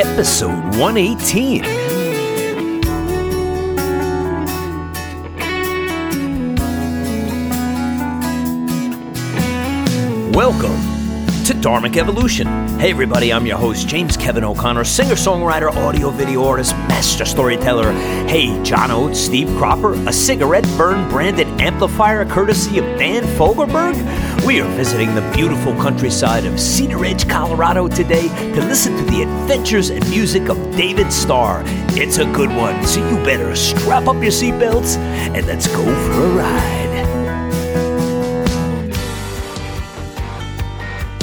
episode 118. Welcome to Dharmic Evolution. Hey everybody, I'm your host, James Kevin O'Connor, singer-songwriter, audio-video artist, master storyteller. Hey, John Oates, Steve Cropper, a cigarette burn branded amplifier courtesy of Dan Fogelberg. We are visiting the beautiful countryside of Cedaredge, Colorado today to listen to the adventures and music of David Starr. It's a good one, so you better strap up your seatbelts and let's go for a ride.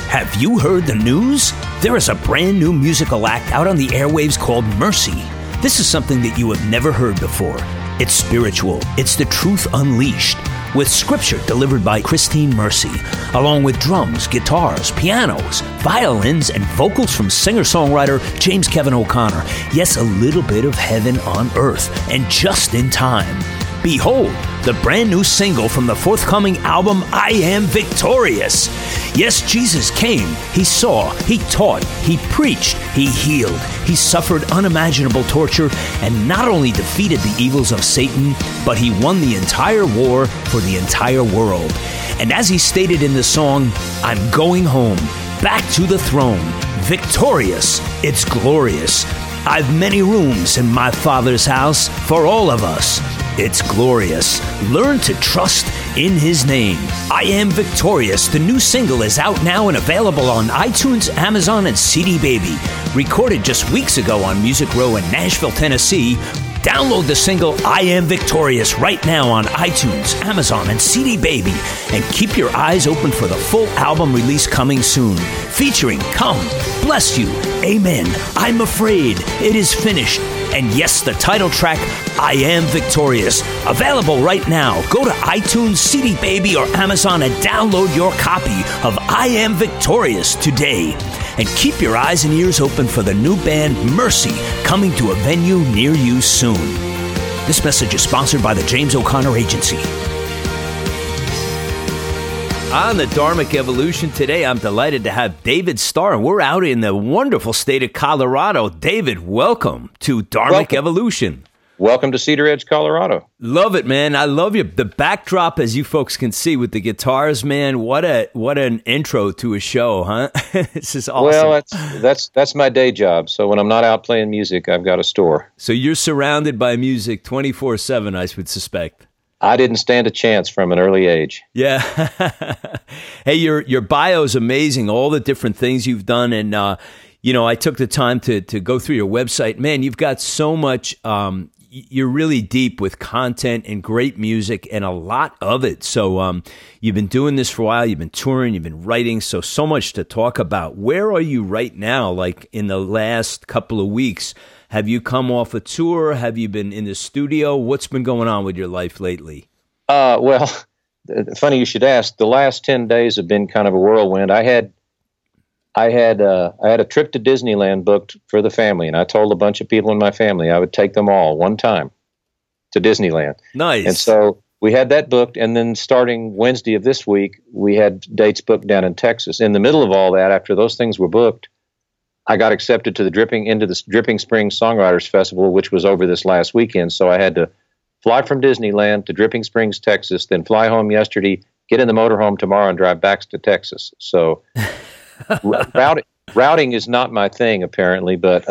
Have you heard the news? There is a brand new musical act out on the airwaves called Mercy. This is something that you have never heard before. It's spiritual. It's the truth unleashed, with scripture delivered by Christine Mercy, along with drums, guitars, pianos, violins, and vocals from singer-songwriter James Kevin O'Connor. Yes, a little bit of heaven on earth, and just in time. Behold, the brand new single from the forthcoming album, I Am Victorious. Yes, Jesus came, he saw, he taught, he preached, he healed, he suffered unimaginable torture, and not only defeated the evils of Satan, but he won the entire war for the entire world. And as he stated in the song, I'm going home, back to the throne, victorious, it's glorious. I've many rooms in my Father's house for all of us. It's glorious. Learn to trust in his name. I Am Victorious. The new single is out now and available on iTunes, Amazon, and CD Baby. Recorded just weeks ago on Music Row in Nashville, Tennessee. Download the single I Am Victorious right now on iTunes, Amazon, and CD Baby. And keep your eyes open for the full album release coming soon. Featuring Come, Bless You, Amen, I'm Afraid, It Is Finished, and yes, the title track, I Am Victorious. Available right now. Go to iTunes, CD Baby, or Amazon and download your copy of I Am Victorious today. And keep your eyes and ears open for the new band Mercy, coming to a venue near you soon. This message is sponsored by the James O'Connor Agency. On the Dharmic Evolution today, I'm delighted to have David Starr. We're out in the wonderful state of Colorado. David, welcome to Dharmic Evolution. Welcome to Cedaredge, Colorado. Love it, man. I love you. The backdrop, as you folks can see with the guitars, man, what an intro to a show, huh? This is awesome. Well, that's my day job. So when I'm not out playing music, I've got a store. So you're surrounded by music 24/7, I would suspect. I didn't stand a chance from an early age. Yeah. Hey, your bio is amazing, all the different things you've done, and you know, I took the time to go through your website. Man, you've got so much. You're really deep with content and great music and a lot of it. So you've been doing this for a while. You've been touring. You've been writing. So much to talk about. Where are you right now? Like in the last couple of weeks, have you come off a tour? Have you been in the studio? What's been going on with your life lately? Well, funny you should ask. The last 10 days have been kind of a whirlwind. I had a trip to Disneyland booked for the family, and I told a bunch of people in my family I would take them all one time to Disneyland. Nice. And so we had that booked, and then starting Wednesday of this week, we had dates booked down in Texas. In the middle of all that, after those things were booked, I got accepted to the Dripping Springs Songwriters Festival, which was over this last weekend. So I had to fly from Disneyland to Dripping Springs, Texas, then fly home yesterday, get in the motorhome tomorrow, and drive back to Texas. So... Routing is not my thing, apparently, but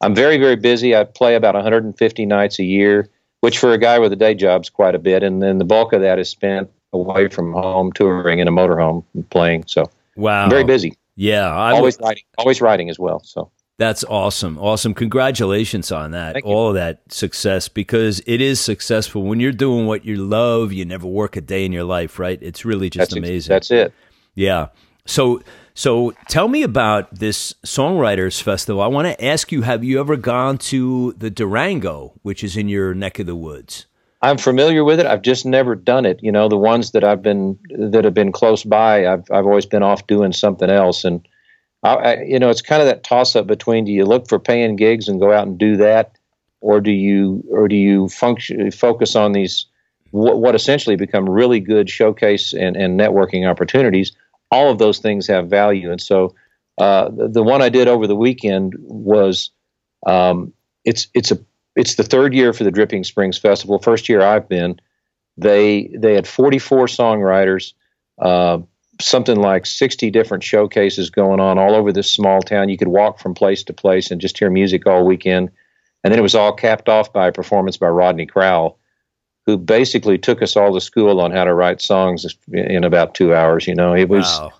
I'm very, very busy. I play about 150 nights a year, which for a guy with a day job is quite a bit, and then the bulk of that is spent away from home, touring in a motorhome and playing. So, wow, I'm very busy. Yeah, always writing as well. So that's awesome, awesome. Congratulations on that, all of that success, because it is successful when you're doing what you love. You never work a day in your life, right? It's really just amazing. That's it. Yeah. So tell me about this Songwriters Festival. I want to ask you, have you ever gone to the Durango, which is in your neck of the woods? I'm familiar with it. I've just never done it. You know, the ones that have been close by, I've always been off doing something else. And I, you know, it's kind of that toss up between, do you look for paying gigs and go out and do that, or do you focus on these what essentially become really good showcase and networking opportunities? All of those things have value. And so the one I did over the weekend was It's the third year for the Dripping Springs Festival. First year I've been, they had 44 songwriters, something like 60 different showcases going on all over this small town. You could walk from place to place and just hear music all weekend. And then it was all capped off by a performance by Rodney Crowell, who basically took us all to school on how to write songs in about 2 hours. You know, it was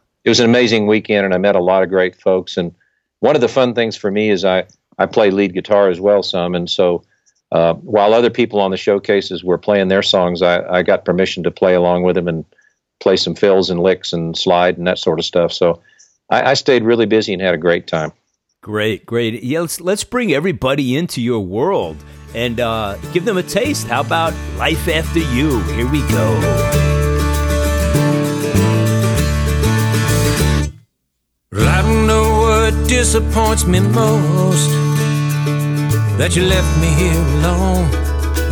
an amazing weekend, and I met a lot of great folks. And one of the fun things for me is I play lead guitar as well some. And so while other people on the showcases were playing their songs, I got permission to play along with them and play some fills and licks and slide and that sort of stuff. So I stayed really busy and had a great time. Great, great. Yeah, let's bring everybody into your world and give them a taste. How about Life After You? Here we go. Well, I don't know what disappoints me most, that you left me here alone,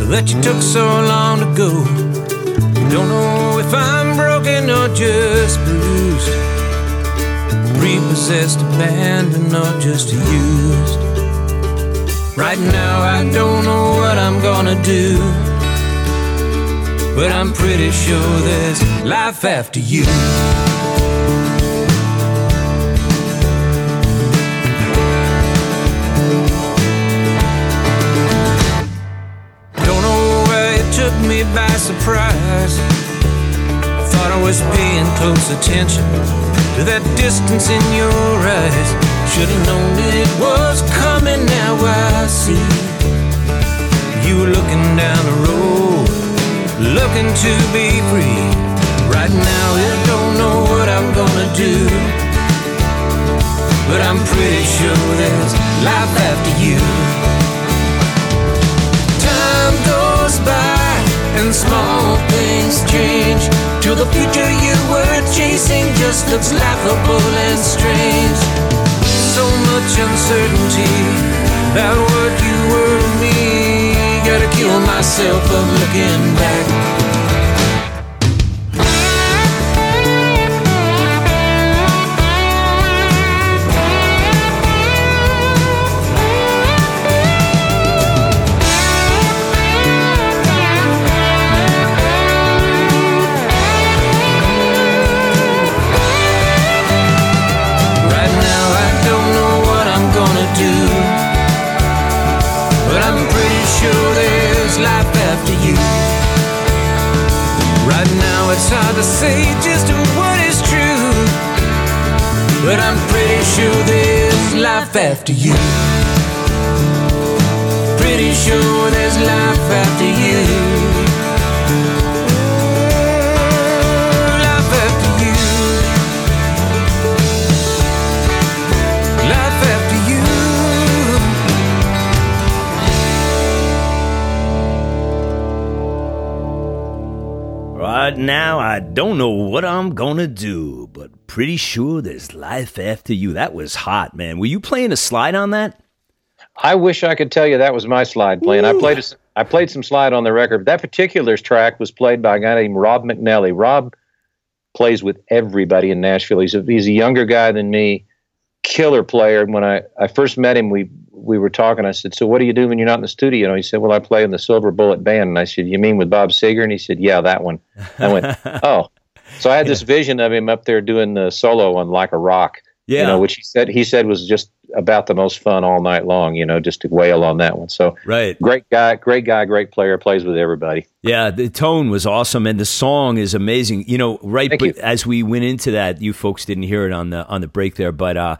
that you took so long to go. Don't know if I'm broken or just bruised, repossessed, abandoned, or just used. Right now I don't know what I'm gonna do, but I'm pretty sure there's life after you. Don't know where it took me by surprise. Thought I was paying close attention to that distance in your eyes. Should've known it was coming, now I see you were looking down the road, looking to be free. Right now I don't know what I'm gonna do, but I'm pretty sure there's life after you. Time goes by and small things change, till the future you were chasing just looks laughable and strange. So much uncertainty, that what you were to me. Gotta kill myself for looking back. It's hard to say just what is true, but I'm pretty sure there's life after you. Pretty sure there's life after you. Life after you. Life after you. Right now I don't know what I'm gonna do, but pretty sure there's life after you. That was hot, man. Were you playing a slide on that? I wish I could tell you that was my slide playing. Ooh. I played some slide on the record, but that particular track was played by a guy named Rob McNelly. Rob plays with everybody in Nashville. He's a younger guy than me, killer player. And when I first met him, we were talking. I said, so what do you do when you're not in the studio? And he said, well, I play in the Silver Bullet Band. And I said, you mean with Bob Seger? And he said, yeah, that one. I went, oh. So I had this vision of him up there doing the solo on Like a Rock, yeah, you know, which he said was just about the most fun all night long, you know, just to wail on that one. So right. Great guy, great player, plays with everybody. Yeah, the tone was awesome, and the song is amazing. You know, right, but as we went into that, you folks didn't hear it on the break there, but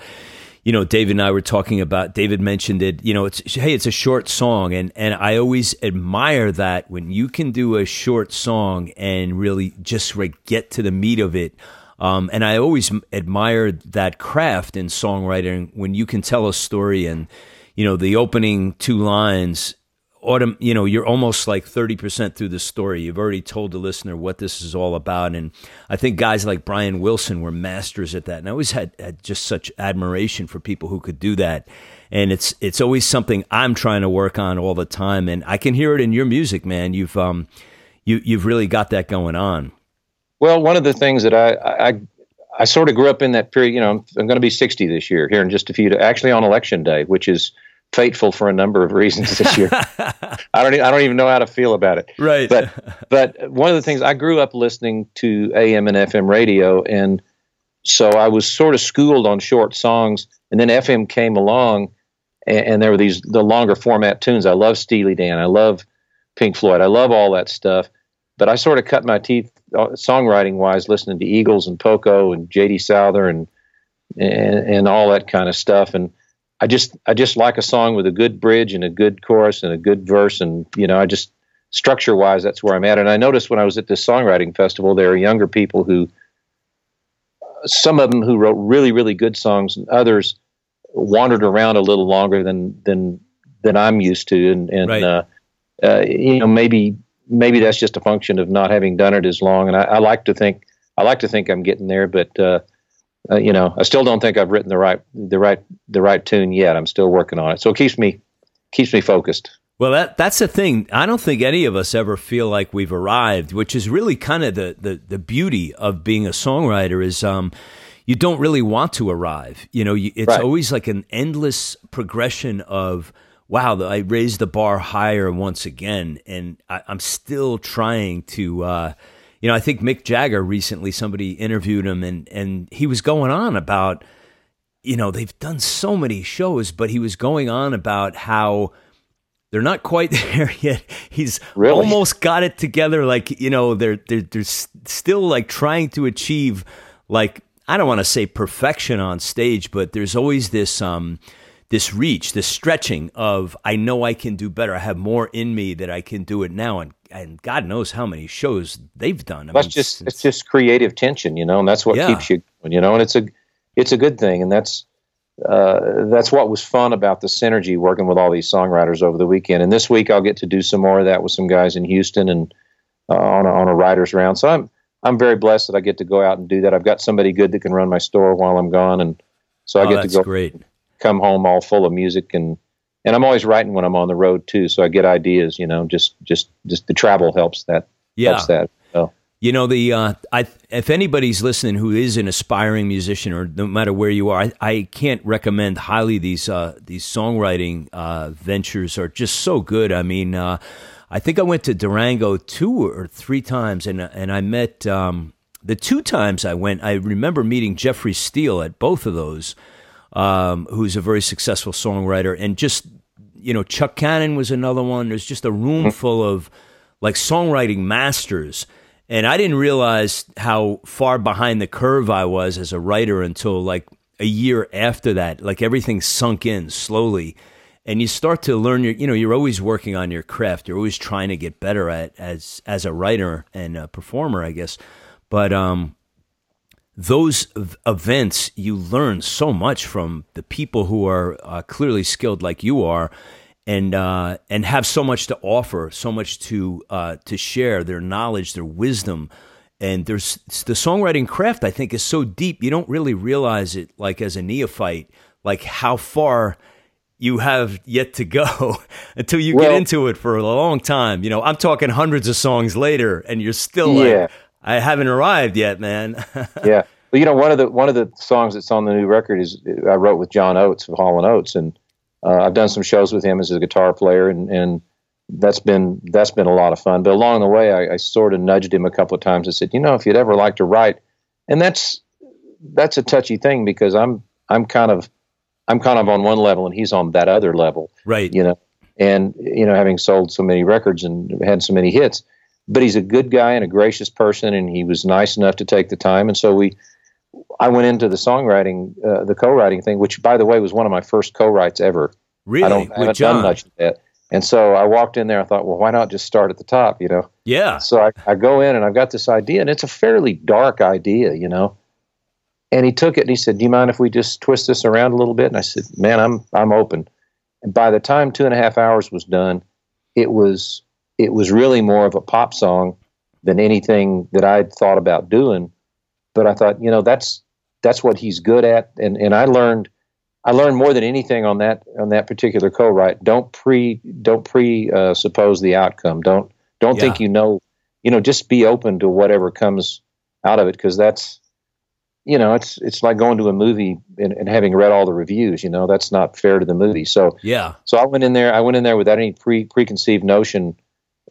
you know, David and I were talking about, David mentioned it, you know, it's a short song. And I always admire that when you can do a short song and really just get to the meat of it. And I always admired that craft in songwriting when you can tell a story and, you know, the opening two lines, you know, you're almost like 30% through the story. You've already told the listener what this is all about. And I think guys like Brian Wilson were masters at that. And I always had just such admiration for people who could do that. And it's always something I'm trying to work on all the time. And I can hear it in your music, man. You've really got that going on. Well, one of the things that I sort of grew up in that period, you know, I'm going to be 60 this year, here in just a few, actually on election day, which is fateful for a number of reasons this year. I don't even know how to feel about it. Right. But one of the things, I grew up listening to AM and FM radio, and so I was sort of schooled on short songs, and then FM came along, and there were the longer format tunes. I love Steely Dan. I love Pink Floyd. I love all that stuff. But I sort of cut my teeth songwriting-wise listening to Eagles and Poco and J.D. Souther and all that kind of stuff. And I just like a song with a good bridge and a good chorus and a good verse. And, you know, I just, structure-wise, that's where I'm at. And I noticed when I was at this songwriting festival, there are younger people who, some of them who wrote really, really good songs, and others wandered around a little longer than I'm used to. And right. You know, maybe that's just a function of not having done it as long. And I like to think I'm getting there, but, you know, I still don't think I've written the right tune yet. I'm still working on it. So it keeps me focused. Well, that's the thing. I don't think any of us ever feel like we've arrived, which is really kind of the beauty of being a songwriter is, you don't really want to arrive. You know, it's right. Always like an endless progression of, wow, I raised the bar higher once again, and I'm still trying to, you know, I think Mick Jagger recently, somebody interviewed him, and he was going on about, you know, they've done so many shows, but he was going on about how they're not quite there yet. He's really? Almost got it together, like, you know, they're still like trying to achieve, like, I don't want to say perfection on stage, but there's always this... this reach, this stretching of, I know I can do better. I have more in me that I can do it now. And God knows how many shows they've done. It's just creative tension, you know, and that's what keeps you going, you know, and it's a good thing. And that's what was fun about the synergy working with all these songwriters over the weekend. And this week I'll get to do some more of that with some guys in Houston and on a writer's round. So I'm very blessed that I get to go out and do that. I've got somebody good that can run my store while I'm gone. And so I get to go. That's great. Come home all full of music, and I'm always writing when I'm on the road too, so I get ideas, you know, just the travel helps that. Yeah. Helps that. So. You know, if anybody's listening who is an aspiring musician, or no matter where you are, I can't recommend highly these songwriting ventures are just so good. I mean, I think I went to Durango 2 or 3 times, and I met the 2 times I went, I remember meeting Jeffrey Steele at both of those. Who's a very successful songwriter, and just, you know, Chuck Cannon was another one. There's just a room full of like songwriting masters, and I didn't realize how far behind the curve I was as a writer until like a year after that. Like everything sunk in slowly, and you start to learn your, you know, you're always working on your craft. You're always trying to get better at as a writer and a performer, I guess. But those events, you learn so much from the people who are clearly skilled like you are, and have so much to offer, so much to share, their knowledge, their wisdom. And there's the songwriting craft, I think, is so deep. You don't really realize it, like as a neophyte, like how far you have yet to go until you get into it for a long time. You know, I'm talking hundreds of songs later, and you're still like, I haven't arrived yet, man. Yeah. Well, you know, one of the songs that's on the new record is I wrote with John Oates of Hall & Oates, and I've done some shows with him as a guitar player, and that's been a lot of fun. But along the way, I sort of nudged him a couple of times and said, you know, if you'd ever like to write, and that's a touchy thing, because I'm kind of on one level and he's on that other level, right? You know, and you know, having sold so many records and had so many hits. But he's a good guy and a gracious person, and he was nice enough to take the time. And so I went into the songwriting, the co-writing thing, which, by the way, was one of my first co-writes ever. Really? I haven't done much of that. And so I walked in there. I thought, well, why not just start at the top, you know? Yeah. So I go in, and I've got this idea, and it's a fairly dark idea, you know? And he took it, and he said, do you mind if we just twist this around a little bit? And I said, man, I'm open. And by the time 2.5 hours was done, it was really more of a pop song than anything that I'd thought about doing. But I thought, you know, that's what he's good at. And I learned more than anything on that particular co-write. Don't suppose the outcome. Don't think, you know, just be open to whatever comes out of it. Cause that's, you know, it's like going to a movie and having read all the reviews, you know, that's not fair to the movie. So, yeah. So I went in there without any preconceived notion,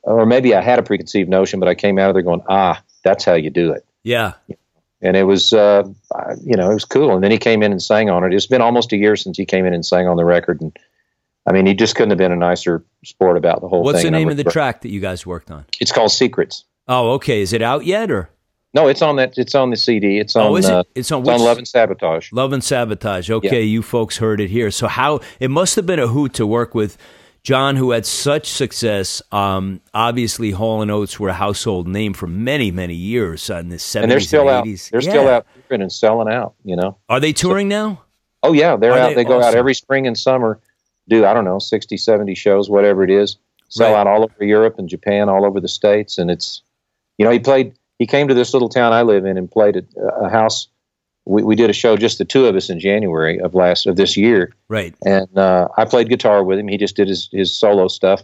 or maybe I had a preconceived notion, but I came out of there going, that's how you do it. Yeah. And it was, you know, it was cool. And then he came in and sang on it. It's been almost a year since he came in and sang on the record. And I mean, he just couldn't have been a nicer sport about the whole thing. What's the name of the track that you guys worked on? It's called Secrets. Oh, okay. Is it out yet or? No, it's on that. It's on the CD. It's on. Oh, is it? It's on Love and Sabotage. Love and Sabotage. Okay, yeah. You folks heard it here. So how it must have been a hoot to work with John, who had such success. Obviously, Hall and Oates were a household name for many, many years in the 70s and 80s. And they're still out. They're still out touring and selling out. You know, are they touring now? Oh yeah, they're out. They go out every spring and summer. Do I don't know 60, 70 shows, whatever it is. Sell out all over Europe and Japan, all over the States, and it's, you know, he played. He came to this little town I live in and played at a house. We did a show, just the two of us, in January of this year. Right. And I played guitar with him. He just did his solo stuff.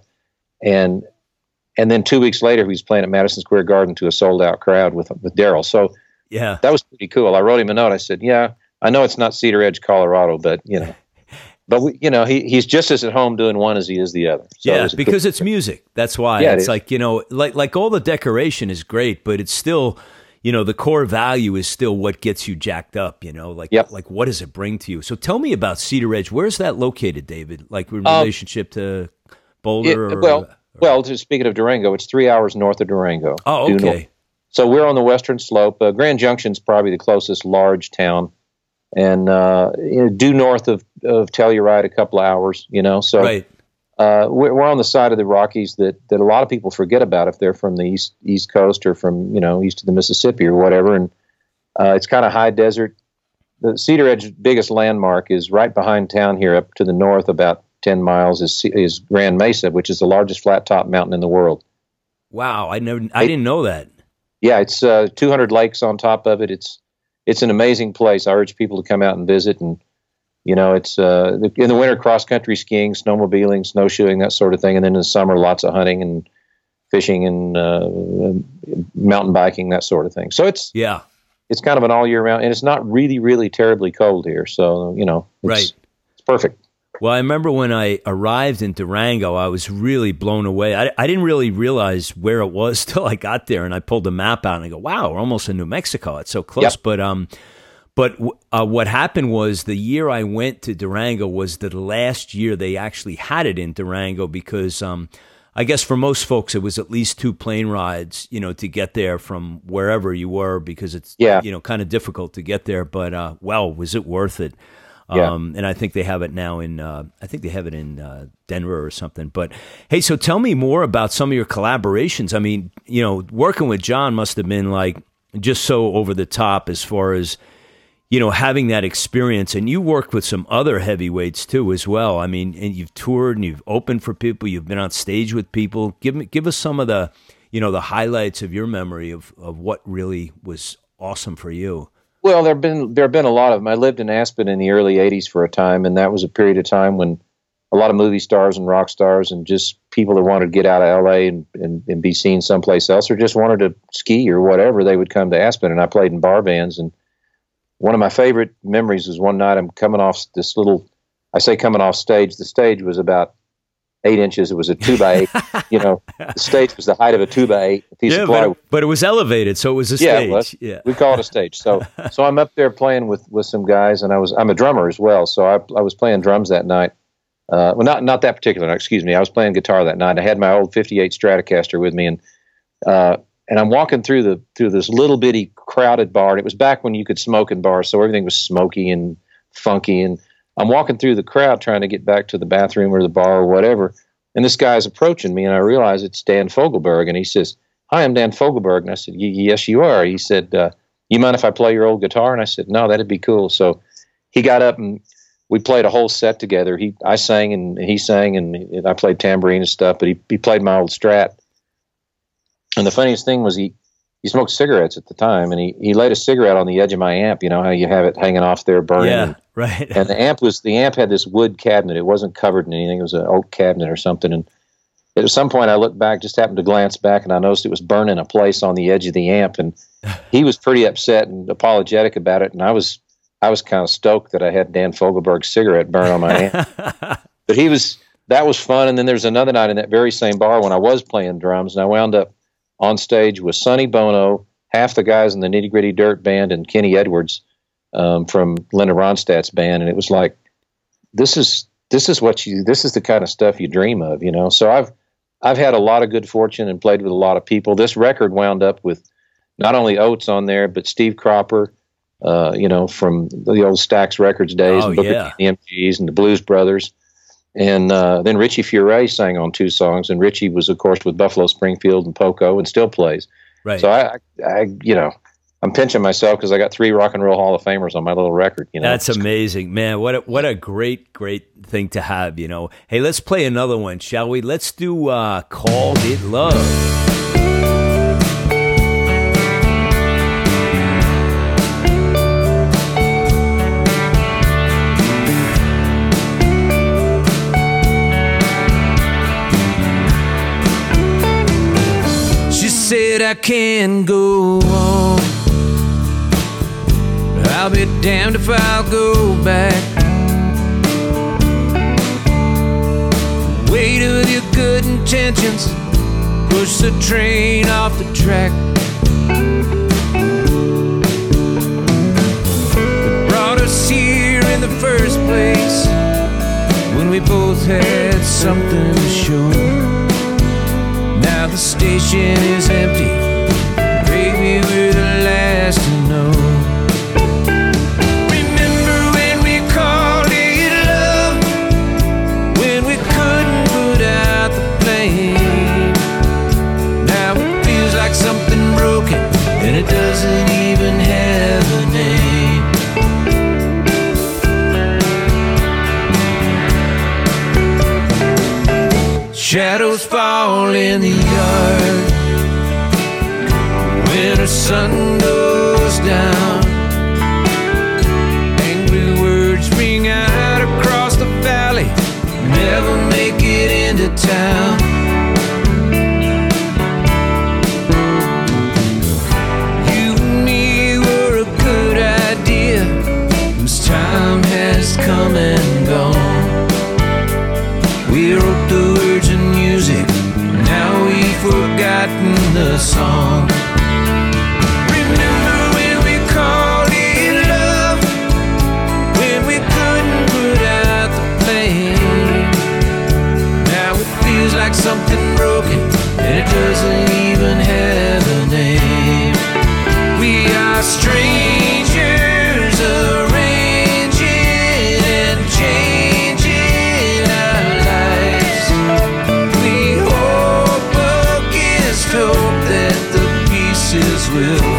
And then 2 weeks later, he was playing at Madison Square Garden to a sold-out crowd with Daryl. So yeah, that was pretty cool. I wrote him a note. I said, yeah, I know it's not Cedaredge, Colorado, but, you know. But, you know, he's just as at home doing one as he is the other. So yeah, because it's music. That's why. Yeah, it's like, you know, like all the decoration is great, but it's still, you know, the core value is still what gets you jacked up, you know, like what does it bring to you? So tell me about Cedaredge. Where's that located, David? Like in relationship to Boulder? Speaking of Durango, it's 3 hours north of Durango. Oh, okay. So we're on the western slope. Grand Junction's probably the closest large town. And due north of Telluride, a couple of hours, you know. So we're on the side of the Rockies that a lot of people forget about if they're from the East Coast or from, you know, east of the Mississippi or whatever. And it's kind of high desert. The Cedaredge's biggest landmark is right behind town here, up to the north about 10 miles is Grand Mesa, which is the largest flat top mountain in the world. Wow, I didn't know that. Yeah, it's 200 lakes on top of it. It's an amazing place. I urge people to come out and visit. And, you know, it's in the winter, cross-country skiing, snowmobiling, snowshoeing, that sort of thing. And then in the summer, lots of hunting and fishing and mountain biking, that sort of thing. So it's kind of an all-year-round. And it's not really, really terribly cold here. So, you know, it's perfect. Well, I remember when I arrived in Durango, I was really blown away. I didn't really realize where it was till I got there, and I pulled the map out, and I go, wow, we're almost in New Mexico. It's so close. Yep. But what happened was the year I went to Durango was the last year they actually had it in Durango because I guess for most folks it was at least two plane rides, you know, to get there from wherever you were because it's, you know, kind of difficult to get there. But, was it worth it? Yeah. And I think they have it now in Denver or something. But hey, so tell me more about some of your collaborations. I mean, you know, working with John must have been like just so over the top as far as, you know, having that experience. And you worked with some other heavyweights too as well. I mean, and you've toured and you've opened for people. You've been on stage with people. Give us some of the, you know, the highlights of your memory of what really was awesome for you. Well, there have been a lot of them. I lived in Aspen in the early 80s for a time, and that was a period of time when a lot of movie stars and rock stars and just people that wanted to get out of LA and be seen someplace else or just wanted to ski or whatever, they would come to Aspen, and I played in bar bands. And one of my favorite memories was one night I'm coming off this little, I say coming off stage, the stage was about 8 inches. It was a 2x8. You know, the stage was the height of a 2x8. A piece of plywood. But it was elevated, so it was a stage. We call it a stage. So I'm up there playing with some guys, and I'm a drummer as well. So I was playing drums that night. Not that particular night. Excuse me. I was playing guitar that night. I had my old '58 Stratocaster with me, and I'm walking through this little bitty crowded bar. And it was back when you could smoke in bars, so everything was smoky and funky and. I'm walking through the crowd trying to get back to the bathroom or the bar or whatever, and this guy's approaching me, and I realize it's Dan Fogelberg, and he says, "Hi, I'm Dan Fogelberg," and I said, "Yes, you are." He said, "You mind if I play your old guitar?" And I said, "No, that'd be cool." So he got up, and we played a whole set together. I sang, and he sang, and I played tambourine and stuff, but he played my old Strat. And the funniest thing was he smoked cigarettes at the time, and he laid a cigarette on the edge of my amp, you know, how you have it hanging off there burning. Yeah. Right. And the amp had this wood cabinet. It wasn't covered in anything. It was an oak cabinet or something. And at some point I looked back, just happened to glance back, and I noticed it was burning a place on the edge of the amp, and he was pretty upset and apologetic about it, and I was kind of stoked that I had Dan Fogelberg's cigarette burn on my amp. But that was fun, and then there's another night in that very same bar when I was playing drums, and I wound up on stage with Sonny Bono, half the guys in the Nitty Gritty Dirt Band, and Kenny Edwards from Linda Ronstadt's band, and it was like, this is the kind of stuff you dream of, you know. So I've had a lot of good fortune and played with a lot of people. This record wound up with not only Oates on there, but Steve Cropper, you know, from the old Stax Records days, and Booker T and the MGs and the Blues Brothers, and then Richie Furay sang on two songs, and Richie was, of course, with Buffalo Springfield and Poco, and still plays. Right. So I you know, I'm pinching myself because I got 3 Rock and Roll Hall of Famers on my little record. You know, that's amazing, man. What a great thing to have. You know, hey, let's play another one, shall we? Let's do "Called It Love." She said, "I can't go on. I'll be damned if I'll go back. Wait with your good intentions, push the train off the track. What brought us here in the first place, when we both had something to show? Now the station is empty, baby, we're the last to know. It doesn't even have a name. Shadows fall in the yard when the sun goes down. Angry words ring out across the valley, never make it into town. Come and gone. We wrote the words and music, now we've forgotten the song. Remember when we called it love, when we couldn't put out the flame. Now it feels like something broken, and it doesn't even have a name. We are strangers around, changing our lives. We hope against hope that the pieces will fit.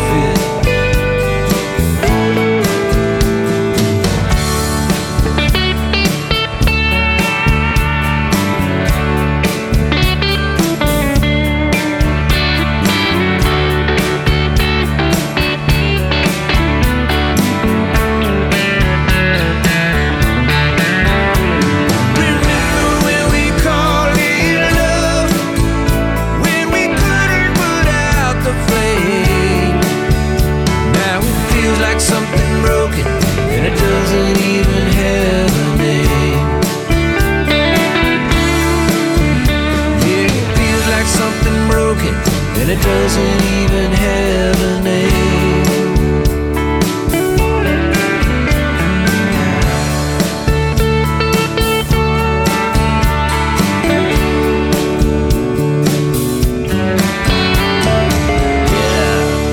It doesn't even have a name."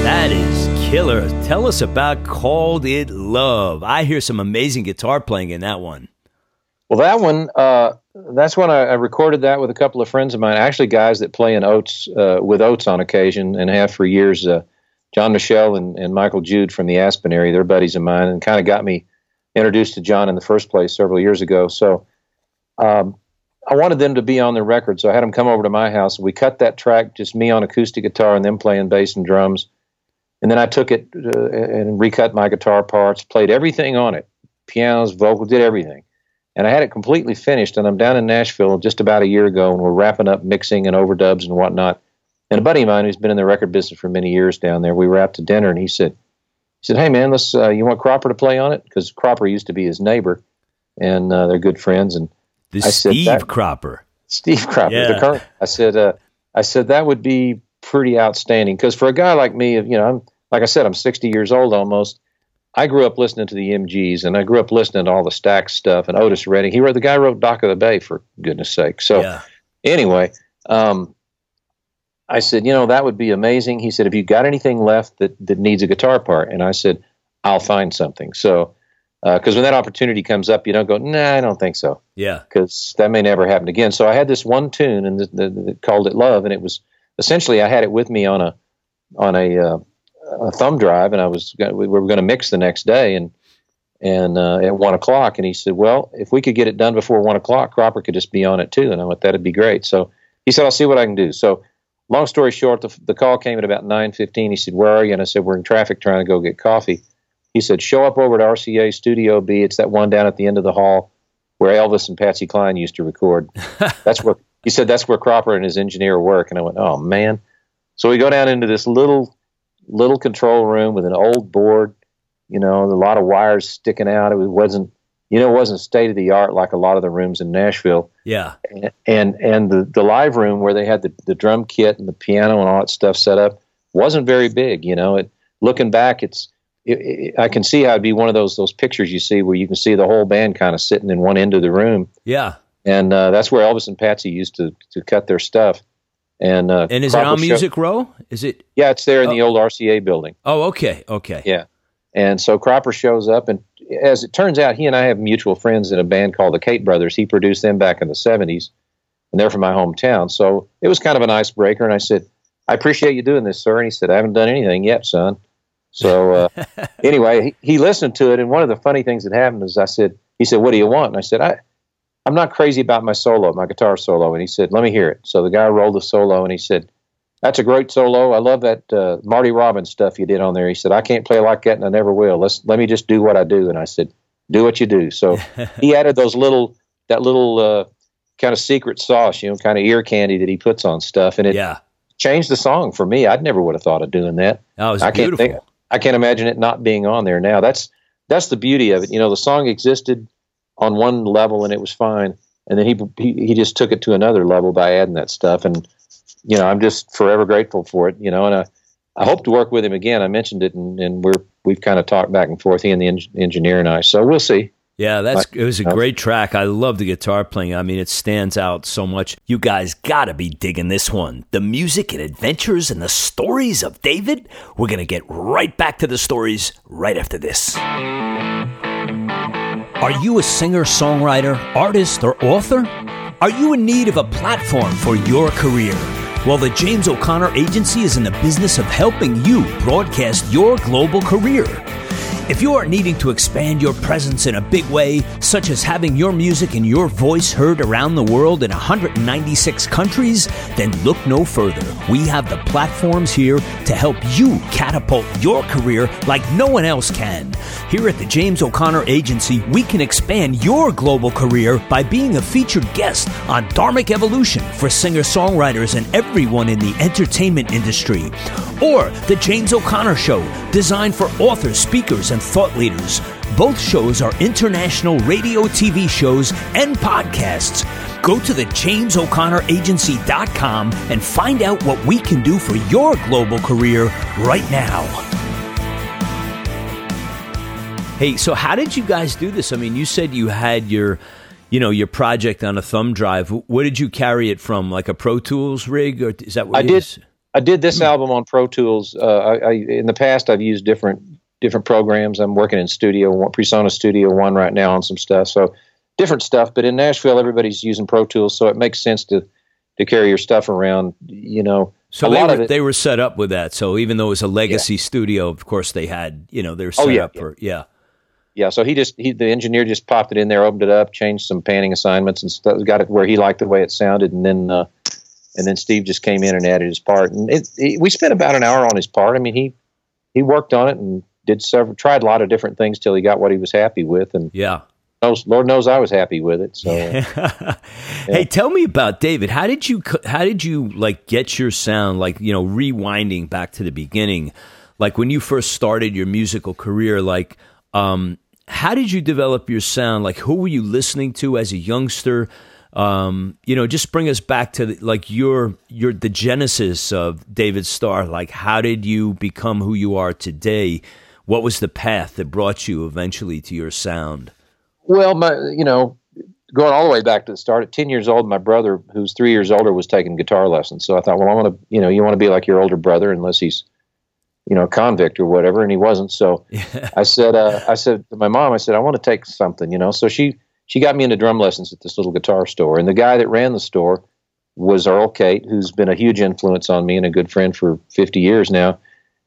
That is killer. Tell us about "Called It Love." I hear some amazing guitar playing in that one. Well, that one, that's when I recorded that with a couple of friends of mine, actually guys that play in Oates, with Oates on occasion and have for years, John Michelle and Michael Jude from the Aspen area. They're buddies of mine and kind of got me introduced to John in the first place several years ago. So I wanted them to be on the record, so I had them come over to my house. We cut that track, just me on acoustic guitar and them playing bass and drums. And then I took it and recut my guitar parts, played everything on it, pianos, vocals, did everything. And I had it completely finished, and I'm down in Nashville just about a year ago, and we're wrapping up mixing and overdubs and whatnot. And a buddy of mine who's been in the record business for many years down there, we were out to dinner, and he said, "Hey man, let's you want Cropper to play on it?" Because Cropper used to be his neighbor, and they're good friends. And Steve Cropper, yeah. The current. I said that would be pretty outstanding, because for a guy like me, I'm 60 years old almost. I grew up listening to the MGs, and I grew up listening to all the Stax stuff and Otis Redding. The guy wrote Dock of the Bay, for goodness sake. So anyway, I said, that would be amazing. He said, "Have you got anything left that needs a guitar part?" And I said, "I'll find something." So, because when that opportunity comes up, you don't go, "Nah, I don't think so." Yeah. Because that may never happen again. So I had this one tune and called it Love. And it was essentially, I had it with me on a thumb drive, and we were going to mix the next day and at 1 o'clock. And he said, "Well, if we could get it done before 1 o'clock, Cropper could just be on it too." And I went, "That'd be great." So he said, "I'll see what I can do." So long story short, the call came at about 9:15. He said, "Where are you?" And I said, "We're in traffic trying to go get coffee." He said, "Show up over at RCA Studio B. It's that one down at the end of the hall where Elvis and Patsy Cline used to record." That's where Cropper and his engineer work. And I went, "Oh man." So we go down into this little control room with an old board, a lot of wires sticking out. It wasn't, it wasn't state of the art like a lot of the rooms in Nashville. Yeah. And the live room where they had the drum kit and the piano and all that stuff set up wasn't very big. Looking back, I can see how it'd be one of those pictures you see where you can see the whole band kind of sitting in one end of the room. Yeah. And that's where Elvis and Patsy used to cut their stuff. And is it on Music Row? Is it? Yeah, it's there in the old RCA building. Oh, okay. Yeah. And so Cropper shows up, and as it turns out, he and I have mutual friends in a band called the Cate Brothers. He produced them back in the 70s, and they're from my hometown. So it was kind of an icebreaker, and I said, "I appreciate you doing this, sir." And he said, "I haven't done anything yet, son." So anyway, he listened to it, and one of the funny things that happened is he said, "What do you want?" And I said, I'm not crazy about my guitar solo. And he said, "Let me hear it." So the guy rolled the solo, and he said, "That's a great solo. I love that Marty Robbins stuff you did on there." He said, "I can't play like that, and I never will. Let me just do what I do." And I said, "Do what you do." So he added that little kind of secret sauce, kind of ear candy that he puts on stuff, and it changed the song for me. I'd never would have thought of doing that. Oh, it was beautiful. I can't imagine it not being on there now. That's the beauty of it. The song existed on one level, and it was fine. And then he just took it to another level by adding that stuff. And, I'm just forever grateful for it, and I hope to work with him again. I mentioned it, and we've kind of talked back and forth, he and the engineer and I, so we'll see. Yeah, it was a great track. I love the guitar playing. I mean, it stands out so much. You guys got to be digging this one. The music and adventures and the stories of David. We're going to get right back to the stories right after this. Are you a singer, songwriter, artist, or author? Are you in need of a platform for your career? Well, the James O'Connor Agency is in the business of helping you broadcast your global career. If you are needing to expand your presence in a big way, such as having your music and your voice heard around the world in 196 countries, then look no further. We have the platforms here to help you catapult your career like no one else can. Here at the James O'Connor Agency, we can expand your global career by being a featured guest on Dharmic Evolution for singer-songwriters and everyone in the entertainment industry. Or The James O'Connor Show, designed for authors, speakers, and thought leaders. Both shows are international radio, TV shows, and podcasts. Go to the JamesO'ConnorAgency.com and find out what we can do for your global career right now. Hey, so how did you guys do this? I mean, you said you had your project on a thumb drive. Where did you carry it from? Like a Pro Tools rig, or is that what it is? I did this album on Pro Tools. I in the past, I've used different programs. I'm working in Presonus Studio One right now on some stuff. So different stuff, but in Nashville, everybody's using Pro Tools, so it makes sense to carry your stuff around, So they were set up with that. So even though it was a legacy studio, of course they had, they were set up for, Yeah, so the engineer just popped it in there, opened it up, changed some panning assignments and stuff, got it where he liked the way it sounded, and then Steve just came in and added his part. And we spent about an hour on his part. I mean, he worked on it and tried a lot of different things till he got what he was happy with, and Lord knows I was happy with it. So, yeah. Hey, tell me about David. How did you like get your sound? Like, you know, rewinding back to the beginning, like when you first started your musical career, like, how did you develop your sound? Like, who were you listening to as a youngster? You know, just bring us back to the genesis of David Starr. Like, how did you become who you are today? What was the path that brought you eventually to your sound? Well, going all the way back to the start, at 10 years old, my brother, who's 3 years older, was taking guitar lessons. So I thought, well, you want to be like your older brother unless he's, a convict or whatever. And he wasn't. So I said to my mom, I want to take something, So she got me into drum lessons at this little guitar store. And the guy that ran the store was Earl Kate, who's been a huge influence on me and a good friend for 50 years now.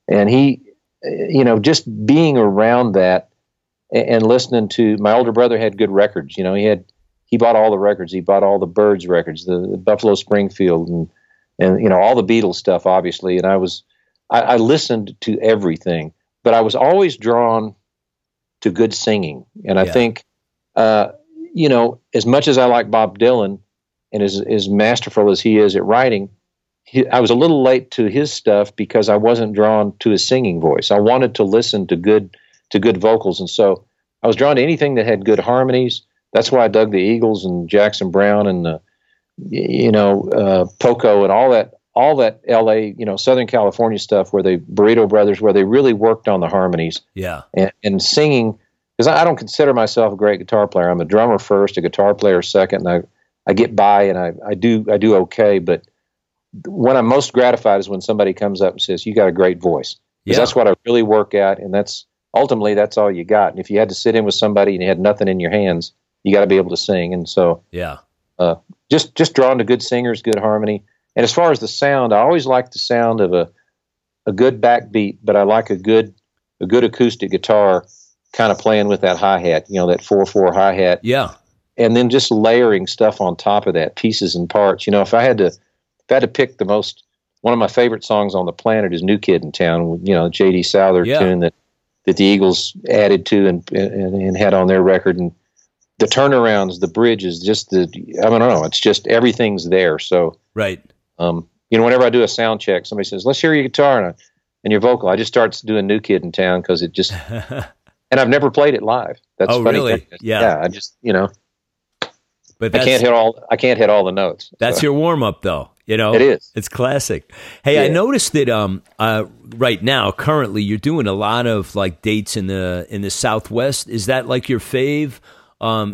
And he, just being around that, and listening to my older brother had good records, he bought all the records. He bought all the Byrds records, the Buffalo Springfield, and all the Beatles stuff, obviously. And I listened to everything, but I was always drawn to good singing. And I think, as much as I like Bob Dylan and as masterful as he is at writing, I was a little late to his stuff because I wasn't drawn to his singing voice. I wanted to listen to good vocals. And so I was drawn to anything that had good harmonies. That's why I dug the Eagles and Jackson Browne and Poco and all that LA, Southern California stuff where the Burrito Brothers, where they really worked on the harmonies. Yeah. And singing, because I don't consider myself a great guitar player. I'm a drummer first, a guitar player second, and I get by and I do okay. But when I'm most gratified is when somebody comes up and says, "You got a great voice." Because that's what I really work at, and that's ultimately, that's all you got. And if you had to sit in with somebody and you had nothing in your hands, you got to be able to sing. And so, just drawn to good singers, good harmony. And as far as the sound, I always like the sound of a good backbeat, but I like a good acoustic guitar kind of playing with that hi-hat, that 4/4 hi-hat. Yeah. And then just layering stuff on top of that, pieces and parts. If I had to pick one of my favorite songs on the planet is New Kid in Town, J.D. Souther tune that the Eagles added to and had on their record, and the turnarounds, the bridges, it's just everything's there. So, right. Whenever I do a sound check, somebody says, "Let's hear your guitar and your vocal." I just start doing New Kid in Town because it just, and I've never played it live. That's funny. Really? Thing. Yeah. I just, but I can't hit all the notes. That's your warm up though. It is. It's classic. Hey, yeah. I noticed that right now, currently, you're doing a lot of like dates in the Southwest. Is that like your fave?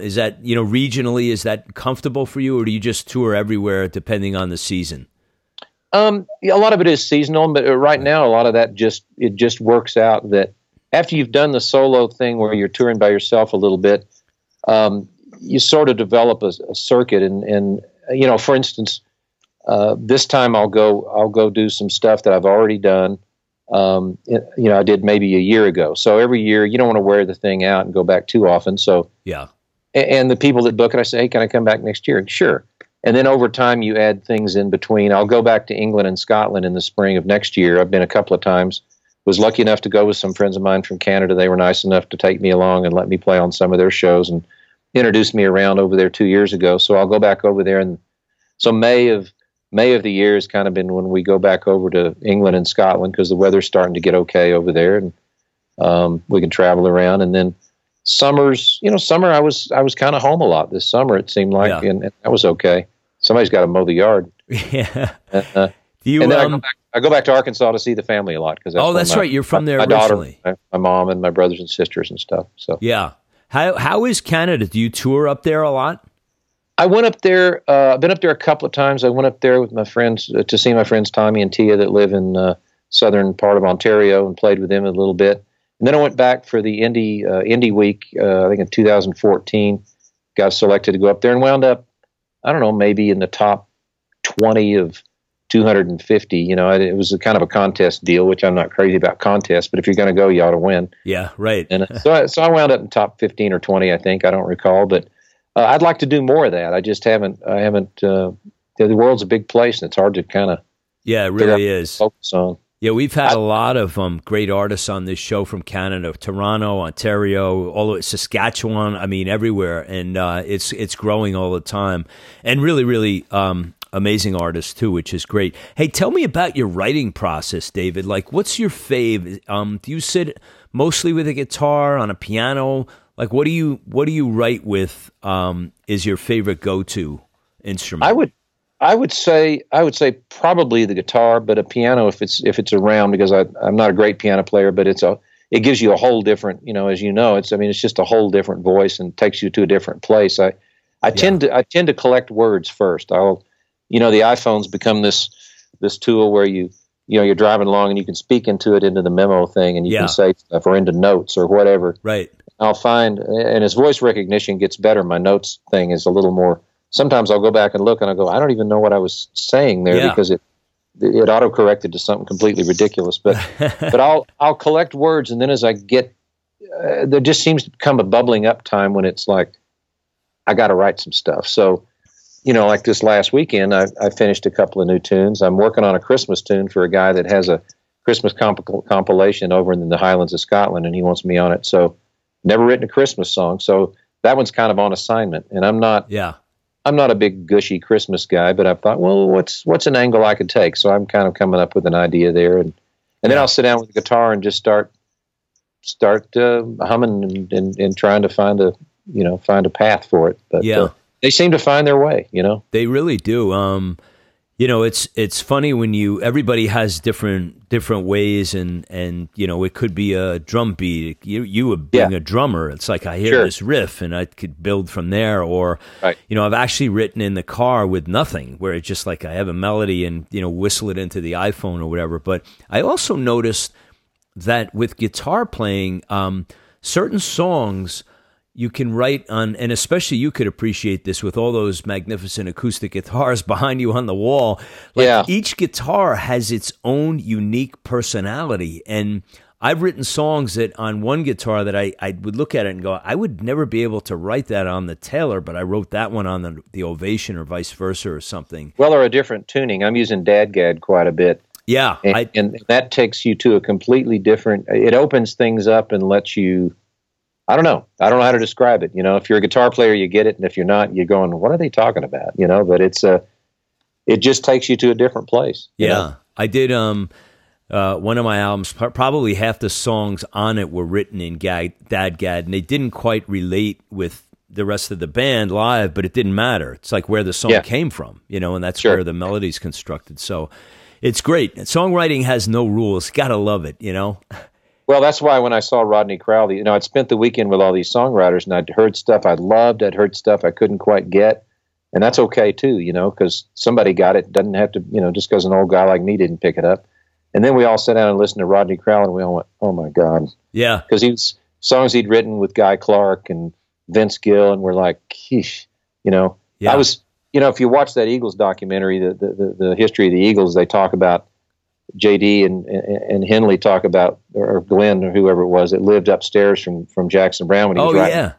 Is that regionally? Is that comfortable for you, or do you just tour everywhere depending on the season? A lot of it is seasonal, but right now, a lot of that just works out that after you've done the solo thing where you're touring by yourself a little bit, you sort of develop a circuit, and for instance. This time I'll go do some stuff that I've already done. I did maybe a year ago. So every year you don't want to wear the thing out and go back too often. So, and the people that book it, I say, "Hey, can I come back next year?" And sure. And then over time you add things in between. I'll go back to England and Scotland in the spring of next year. I've been a couple of times, was lucky enough to go with some friends of mine from Canada. They were nice enough to take me along and let me play on some of their shows and introduced me around over there 2 years ago. So I'll go back over there. And so May of the year has kind of been when we go back over to England and Scotland because the weather's starting to get okay over there, and we can travel around. And then summer I was kind of home a lot this summer. It seemed like, and that was okay. Somebody's got to mow the yard. Yeah. I go back to Arkansas to see the family a lot because that's right. You're from there. My originally. Daughter, my mom, and my brothers and sisters and stuff. So yeah. How is Canada? Do you tour up there a lot? I went up there. I've been up there a couple of times. I went up there with my friends to see my friends Tommy and Tia that live in the southern part of Ontario, and played with them a little bit. And then I went back for the Indie Week, I think in 2014. Got selected to go up there and wound up, I don't know, maybe in the top 20 of 250. It was kind of a contest deal, which I'm not crazy about contests, but if you're going to go, you ought to win. Yeah, right. And so I wound up in top 15 or 20, I think. I don't recall, but. I'd like to do more of that. I just haven't. The world's a big place, and it's hard to kind of. Yeah, it really is. Focus on. Yeah, we've had a lot of great artists on this show from Canada, Toronto, Ontario, all over Saskatchewan. I mean, everywhere, and it's growing all the time, and really, really amazing artists too, which is great. Hey, tell me about your writing process, David. Like, what's your fave? Do you sit mostly with a guitar, on a piano? Like, what do you write with? Is your favorite go-to instrument? I would say probably the guitar, but a piano if it's around, because I'm not a great piano player, but it gives you a whole different, it's just a whole different voice and takes you to a different place. I tend to collect words first. The iPhone's become this tool where you're driving along and you can speak into the memo thing, and you can say stuff or into notes or whatever. Right. And as voice recognition gets better, my notes thing is a little more. Sometimes I'll go back and look and I'll go, I don't even know what I was saying there because it auto-corrected to something completely ridiculous. But but I'll collect words, and then as I get, there just seems to become a bubbling up time when it's like, I got to write some stuff. So, like this last weekend, I finished a couple of new tunes. I'm working on a Christmas tune for a guy that has a Christmas compilation over in the Highlands of Scotland, and he wants me on it. So never written a Christmas song. So that one's kind of on assignment, and I'm not a big gushy Christmas guy, but I thought, well, what's an angle I could take? So I'm kind of coming up with an idea there, and then I'll sit down with the guitar and just start humming and trying to find a path for it. But they seem to find their way. They really do. It's funny when everybody has different ways, and it could be a drum beat. You would being a drummer, it's like I hear this riff and I could build from there. Or I've actually written in the car with nothing, where it's just like I have a melody and whistle it into the iPhone or whatever. But I also noticed that with guitar playing, certain songs. You can write on, and especially you could appreciate this with all those magnificent acoustic guitars behind you on the wall. Each guitar has its own unique personality. And I've written songs that on one guitar that I would look at it and go, I would never be able to write that on the Taylor, but I wrote that one on the Ovation or vice versa or something. Well, or a different tuning. I'm using DADGAD quite a bit. Yeah. And that takes you to a completely different, it opens things up and lets you, I don't know how to describe it. If you're a guitar player, you get it, and if you're not, you're going, what are they talking about? But it's it just takes you to a different place. I did one of my albums, probably half the songs on it were written in DADGAD, and they didn't quite relate with the rest of the band live, but it didn't matter. It's like where the song came from, and that's where the melody's constructed. So it's great. Songwriting has no rules. Gotta love it, Well, that's why when I saw Rodney Crowell, I'd spent the weekend with all these songwriters, and I'd heard stuff I loved, I'd heard stuff I couldn't quite get, and that's okay too, because somebody got it, doesn't have to, just because an old guy like me didn't pick it up. And then we all sat down and listened to Rodney Crowell, and we all went, oh my God. Yeah. Because he's songs he'd written with Guy Clark and Vince Gill, and we're like, keesh, I was, if you watch that Eagles documentary, the history of the Eagles, they talk about, J.D. and Henley talk about, or Glenn or whoever it was that lived upstairs from Jackson Browne when he was writing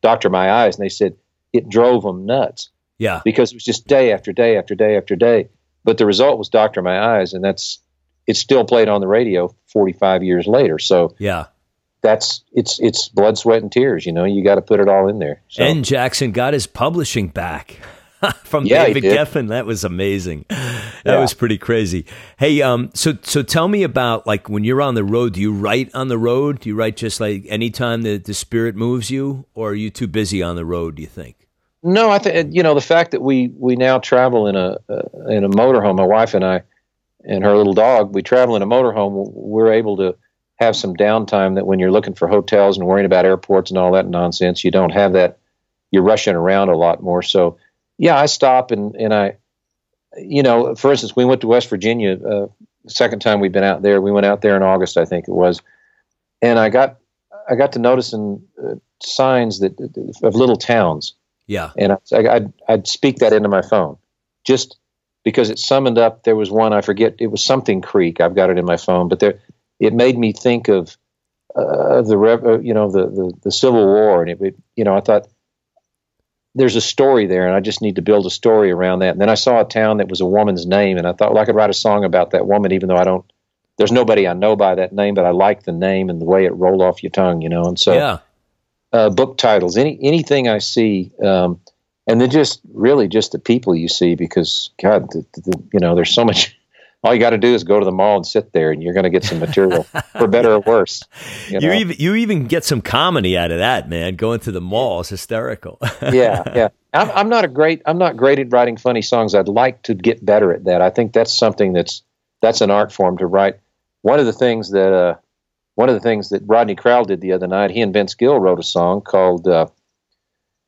Doctor My Eyes, and they said it drove them nuts. Yeah, because it was just day after day after day after day. But the result was Doctor My Eyes, and it's still played on the radio 45 years later. So it's blood, sweat, and tears. You got to put it all in there. So. And Jackson got his publishing back. From David Geffen. That was amazing. That was pretty crazy. Hey, so tell me about, like, when you're on the road, do you write on the road? Do you write just like anytime the spirit moves you, or are you too busy on the road, do you think? No, I think, the fact that we now travel in a motorhome, my wife and I and her little dog, we travel in a motorhome, we're able to have some downtime that when you're looking for hotels and worrying about airports and all that nonsense, you don't have that. You're rushing around a lot more. So, yeah, I stop and I, for instance, we went to West Virginia, the second time we've been out there. We went out there in August, I think it was. And I got to noticing signs that of little towns. Yeah. And I'd speak that into my phone just because it summoned up. There was one, I forget, it was something Creek. I've got it in my phone, but it made me think of the Civil War. And I thought, there's a story there, and I just need to build a story around that. And then I saw a town that was a woman's name, and I thought, well, I could write a song about that woman, even though I don't there's nobody I know by that name, but I like the name and the way it rolled off your tongue, you know. And so, yeah. Book titles, anything I see, and then just really just the people you see, because God, you know, there's so much. All you got to do is go to the mall and sit there, and you're going to get some material, for better or worse. You even get some comedy out of that, man. Going to the mall is hysterical. Yeah. I'm not great at writing funny songs. I'd like to get better at that. I think that's something that's an art form to write. One of the things that Rodney Crowell did the other night, he and Vince Gill wrote a song called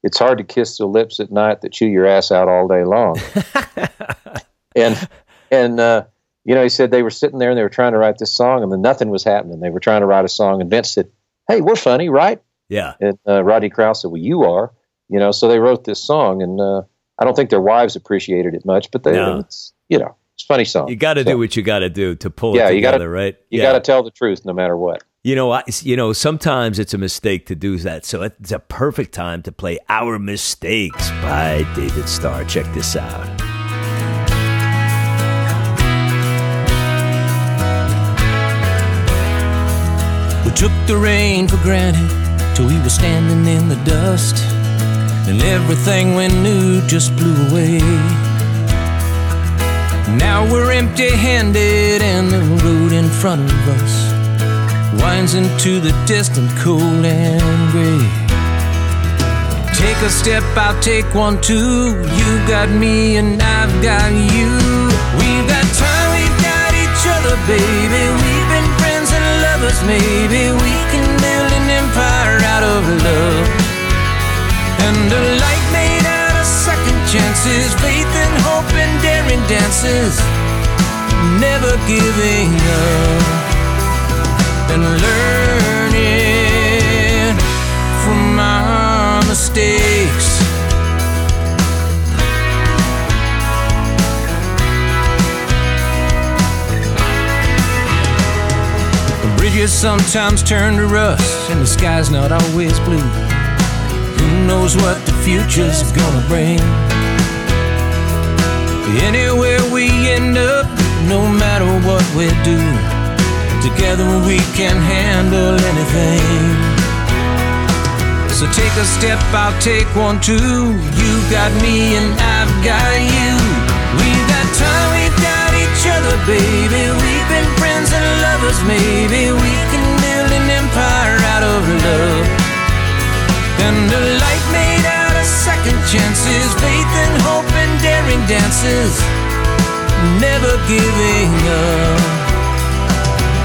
"It's Hard to Kiss the Lips at Night That Chew Your Ass Out All Day Long," and you know, he said they were sitting there and they were trying to write this song, and then nothing was happening. They were trying to write a song, and Vince said, "Hey, we're funny, right?" Yeah. And Rodney Crowell said, "Well, you are," you know. So they wrote this song, and I don't think their wives appreciated it much, but it's a funny song. You got to do what you got to do to pull it together, right? You got to tell the truth no matter what. You know, sometimes it's a mistake to do that. So it's a perfect time to play Our Mistakes by David Starr. Check this out. We took the rain for granted till we were standing in the dust, and everything we knew just blew away. Now we're empty-handed, and the road in front of us winds into the distant cold and gray. Take a step, I'll take one, two. You've got me and I've got you. We've got time, we've got each other, baby. We've been friends and lovers, maybe. We can build an empire out of love, and a light made out of second chances, faith and hope and daring dances, never giving up, and learning from our mistakes. The bridges sometimes turn to rust, and the sky's not always blue. Who knows what the future's gonna bring? Anywhere we end up, no matter what we do, together we can handle anything. So take a step, I'll take one, two. You've got me and I've got you. We've got time, we've got each other, baby. We've been friends and lovers, maybe. We can build an empire out of love, and a light made out of second chances, faith and hope and daring dances, never giving up,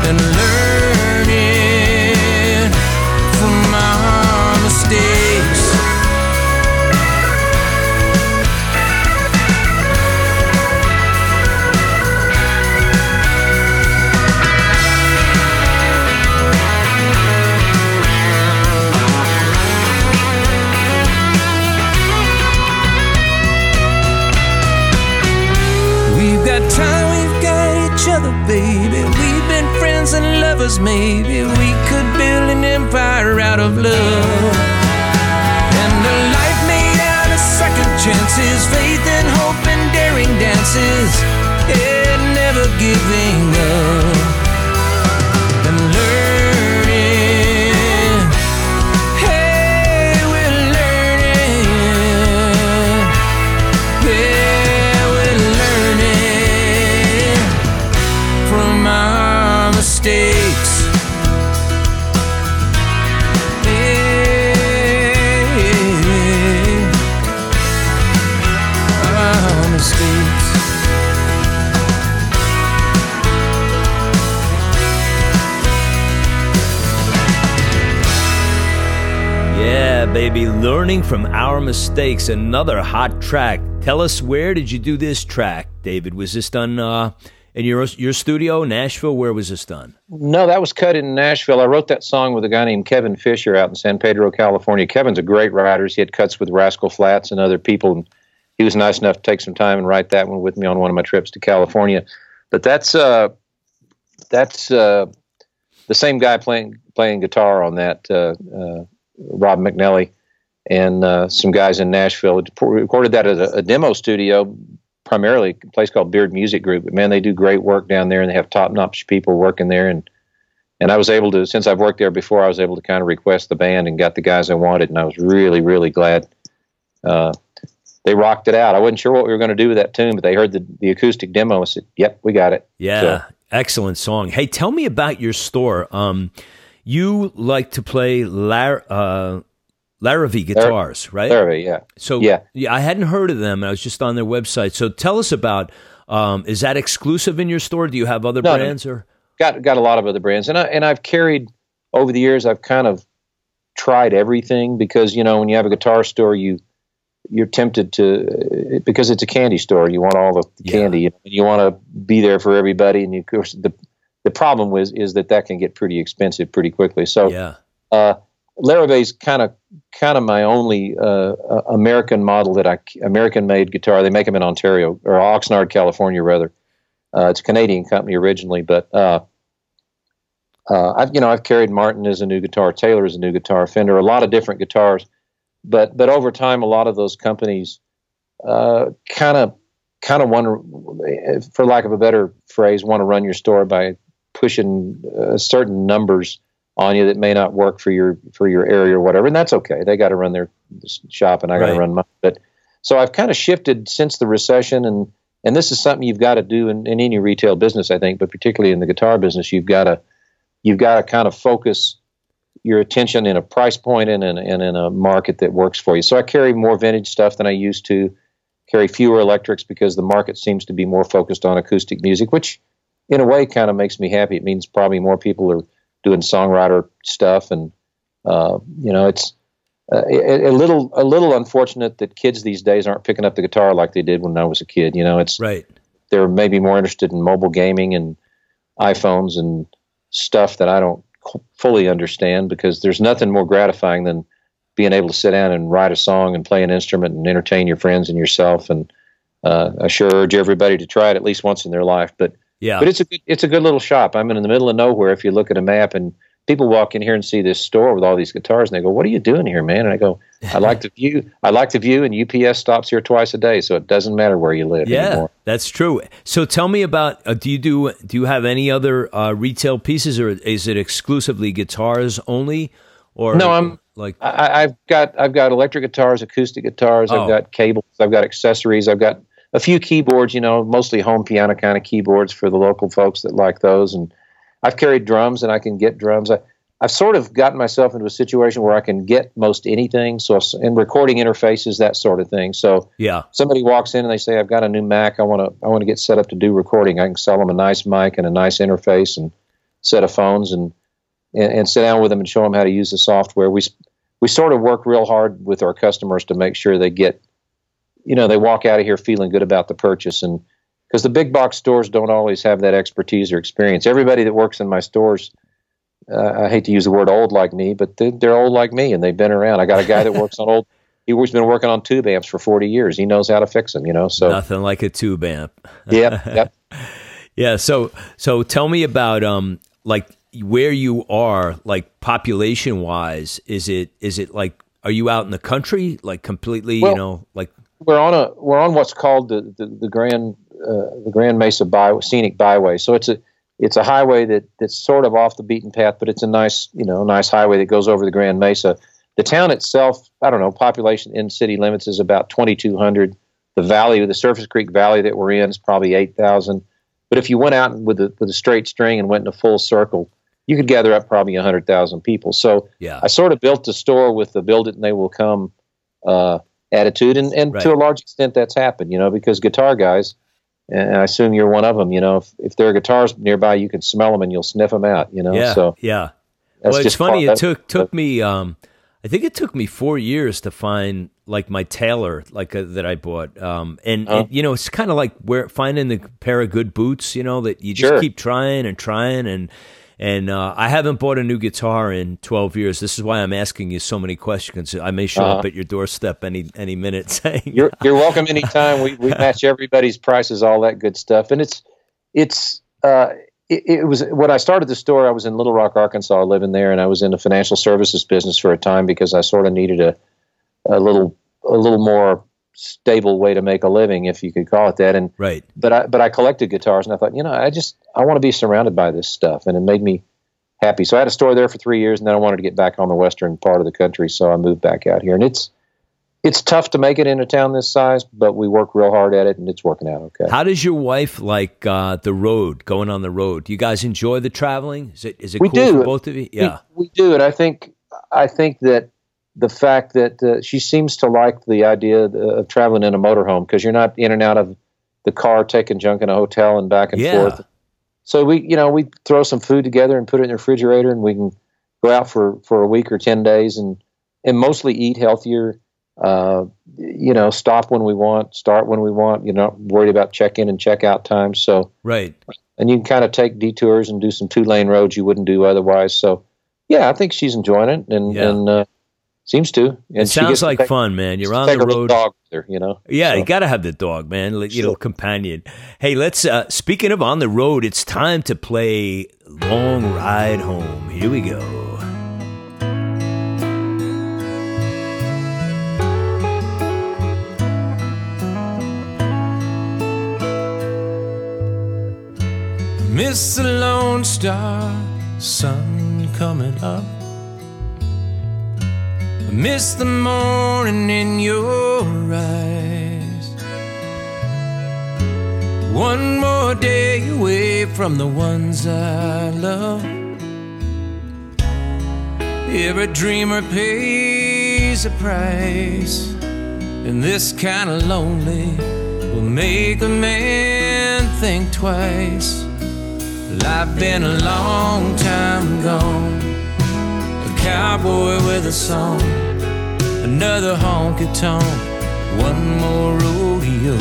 and learning from our mistakes. We've got time, we've got each other, baby. We've been friends and lovers, maybe. We could build an empire out of love, and a life made out of second chances, faith and hope and daring dances, yeah, never giving up, and learning. Hey, we're learning. Yeah. Mistakes. Our mistakes. Yeah, baby, learning from our mistakes. Another hot track. Tell us, where did you do this track, David? Was this done in your studio, Nashville? Where was this done? No, that was cut in Nashville. I wrote that song with a guy named Kevin Fisher out in San Pedro, California. Kevin's a great writer. He had cuts with Rascal Flatts and other people, and he was nice enough to take some time and write that one with me on one of my trips to California. But that's the same guy playing guitar on that, Rob McNelly, and some guys in Nashville. Recorded that at a demo studio, primarily a place called Beard Music Group, but man, they do great work down there, and they have top-notch people working there. And I was able to, since I've worked there before, I was able to kind of request the band and got the guys I wanted, and I was really, really glad. They rocked it out. I wasn't sure what we were going to do with that tune, but they heard the acoustic demo and said, yep, we got it. Yeah, so. Excellent song. Hey, tell me about your store. You like to play Larravee guitars, right? Larravee, yeah. So yeah, I hadn't heard of them. I was just on their website. So tell us about, is that exclusive in your store? Do you have other brands? No. Got a lot of other brands. And I've carried, over the years, I've kind of tried everything because, you know, when you have a guitar store, you're tempted to, because it's a candy store, you want all the candy, and you want to be there for everybody. And of course, the problem is that can get pretty expensive pretty quickly. So Larravee's kind of my only American model American-made guitar. They make them in Ontario, or Oxnard, California, rather. It's a Canadian company originally, but I've carried Martin as a new guitar, Taylor as a new guitar, Fender, a lot of different guitars. But over time, a lot of those companies kind of want to, for lack of a better phrase, want to run your store by pushing certain numbers on you that may not work for your area or whatever, and that's okay. They got to run their shop, and I got to run mine. But so I've kind of shifted since the recession, and this is something you've got to do in any retail business, I think, but particularly in the guitar business, you've got to kind of focus your attention in a price point and in a market that works for you. So I carry more vintage stuff than I used to, carry fewer electrics because the market seems to be more focused on acoustic music, which in a way kind of makes me happy. It means probably more people are doing songwriter stuff. And, it's a little unfortunate that kids these days aren't picking up the guitar like they did when I was a kid. You know, it's right. They're maybe more interested in mobile gaming and iPhones and stuff that I don't fully understand, because there's nothing more gratifying than being able to sit down and write a song and play an instrument and entertain your friends and yourself. And I sure urge everybody to try it at least once in their life. But it's a good little shop. I'm in the middle of nowhere. If you look at a map and people walk in here and see this store with all these guitars and they go, "What are you doing here, man?" And I go, "I like the view. And UPS stops here twice a day, so it doesn't matter where you live anymore." Yeah, that's true. So tell me about, do you have any other retail pieces, or is it exclusively guitars only? Or no, I've got electric guitars, acoustic guitars, I've got cables, I've got accessories, I've got a few keyboards, mostly home piano kind of keyboards for the local folks that like those, and I've carried drums, and I can get drums. I've sort of gotten myself into a situation where I can get most anything. So, in recording interfaces, that sort of thing. So, somebody walks in and they say, "I've got a new Mac. I want to get set up to do recording." I can sell them a nice mic and a nice interface and set of phones, and sit down with them and show them how to use the software. We sort of work real hard with our customers to make sure they get, they walk out of here feeling good about the purchase. And because the big box stores don't always have that expertise or experience. Everybody that works in my stores, I hate to use the word old like me, but they're old like me, and they've been around. I got a guy that works on old, he's been working on tube amps for 40 years. He knows how to fix them, so. Nothing like a tube amp. Yep. Yeah. So tell me about, where you are, population wise. Is it are you out in the country? Completely, we're on what's called the Grand the Grand Mesa Scenic Byway. So it's a highway that's sort of off the beaten path, but it's a nice highway that goes over the Grand Mesa. The town itself, I don't know, population in city limits is about 2,200. The valley, the Surface Creek Valley that we're in, is probably 8,000. But if you went out with a straight string and went in a full circle, you could gather up probably 100,000 people. So I sort of built the store with the "build it and they will come" attitude, and to a large extent that's happened, because guitar guys, and I assume you're one of them, if there are guitars nearby, you can smell them and you'll sniff them out, Well, it's funny. It took me 4 years to find my Taylor, that I bought. And it's kind of like finding the pair of good boots, that you just keep trying. And I haven't bought a new guitar in 12 years. This is why I'm asking you so many questions. I may show up at your doorstep any minute saying you're welcome anytime. We match everybody's prices, all that good stuff. And it was when I started the store. I was in Little Rock, Arkansas, living there, and I was in the financial services business for a time because I sort of needed a little more stable way to make a living, if you could call it that. And right. But I collected guitars, and I thought, you know, I want to be surrounded by this stuff, and it made me happy. So I had a store there for 3 years, and then I wanted to get back on the western part of the country, so I moved back out here. And it's tough to make it in a town this size, but we work real hard at it, and it's working out okay. How does your wife like the road, going on the road? Do you guys enjoy the traveling? Is it cool for both of you? Yeah, we do, and I think that the fact that she seems to like the idea of traveling in a motorhome, because you're not in and out of the car, taking junk in a hotel and back and forth. So we throw some food together and put it in the refrigerator, and we can go out for a week or 10 days and mostly eat healthier. Stop when we want, start when we want. You're not worried about check-in and check-out time. So right, and you can kind of take detours and do some two-lane roads you wouldn't do otherwise. So yeah, I think she's enjoying it, and seems to. And it sounds like fun, man. You're on the road. Dog there, you know. Yeah, so. You got to have the dog, man. Companion. Hey, let's. Speaking of on the road, it's time to play "Long Ride Home." Here we go. Miss the Lone Star, sun coming up. Miss the morning in your eyes. One more day away from the ones I love. Every dreamer pays a price, and this kind of lonely will make a man think twice. Well, I've been a long time gone, a cowboy with a song, another honky-tonk, one more rodeo.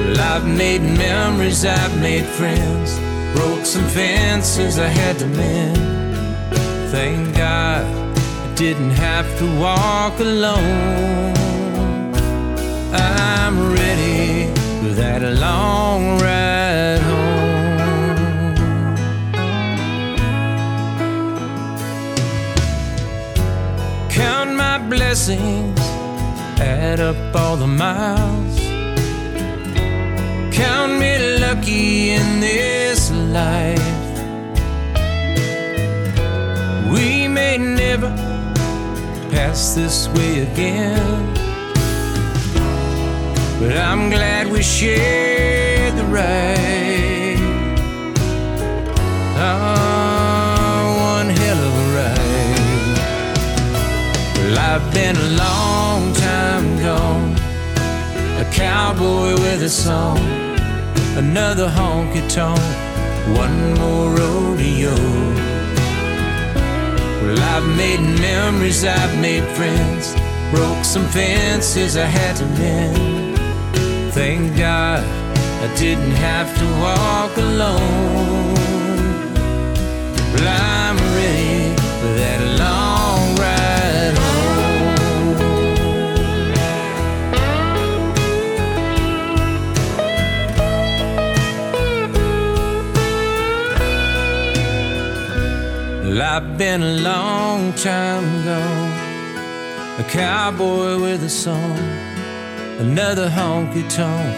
Well, I've made memories, I've made friends, broke some fences I had to mend. Thank God I didn't have to walk alone. I'm ready for that long ride home. Count my blessings, add up all the miles. Count me lucky in this life. We may never pass this way again, but I'm glad we shared the ride. Oh, one hell of a ride. Well, I've been a long time gone, a cowboy with a song, another honky-tonk, one more rodeo. Well, I've made memories, I've made friends, broke some fences I had to mend. Thank God I didn't have to walk alone. But I'm ready for that long ride home. Well, I've been a long time gone, a cowboy with a song, another honky-tonk,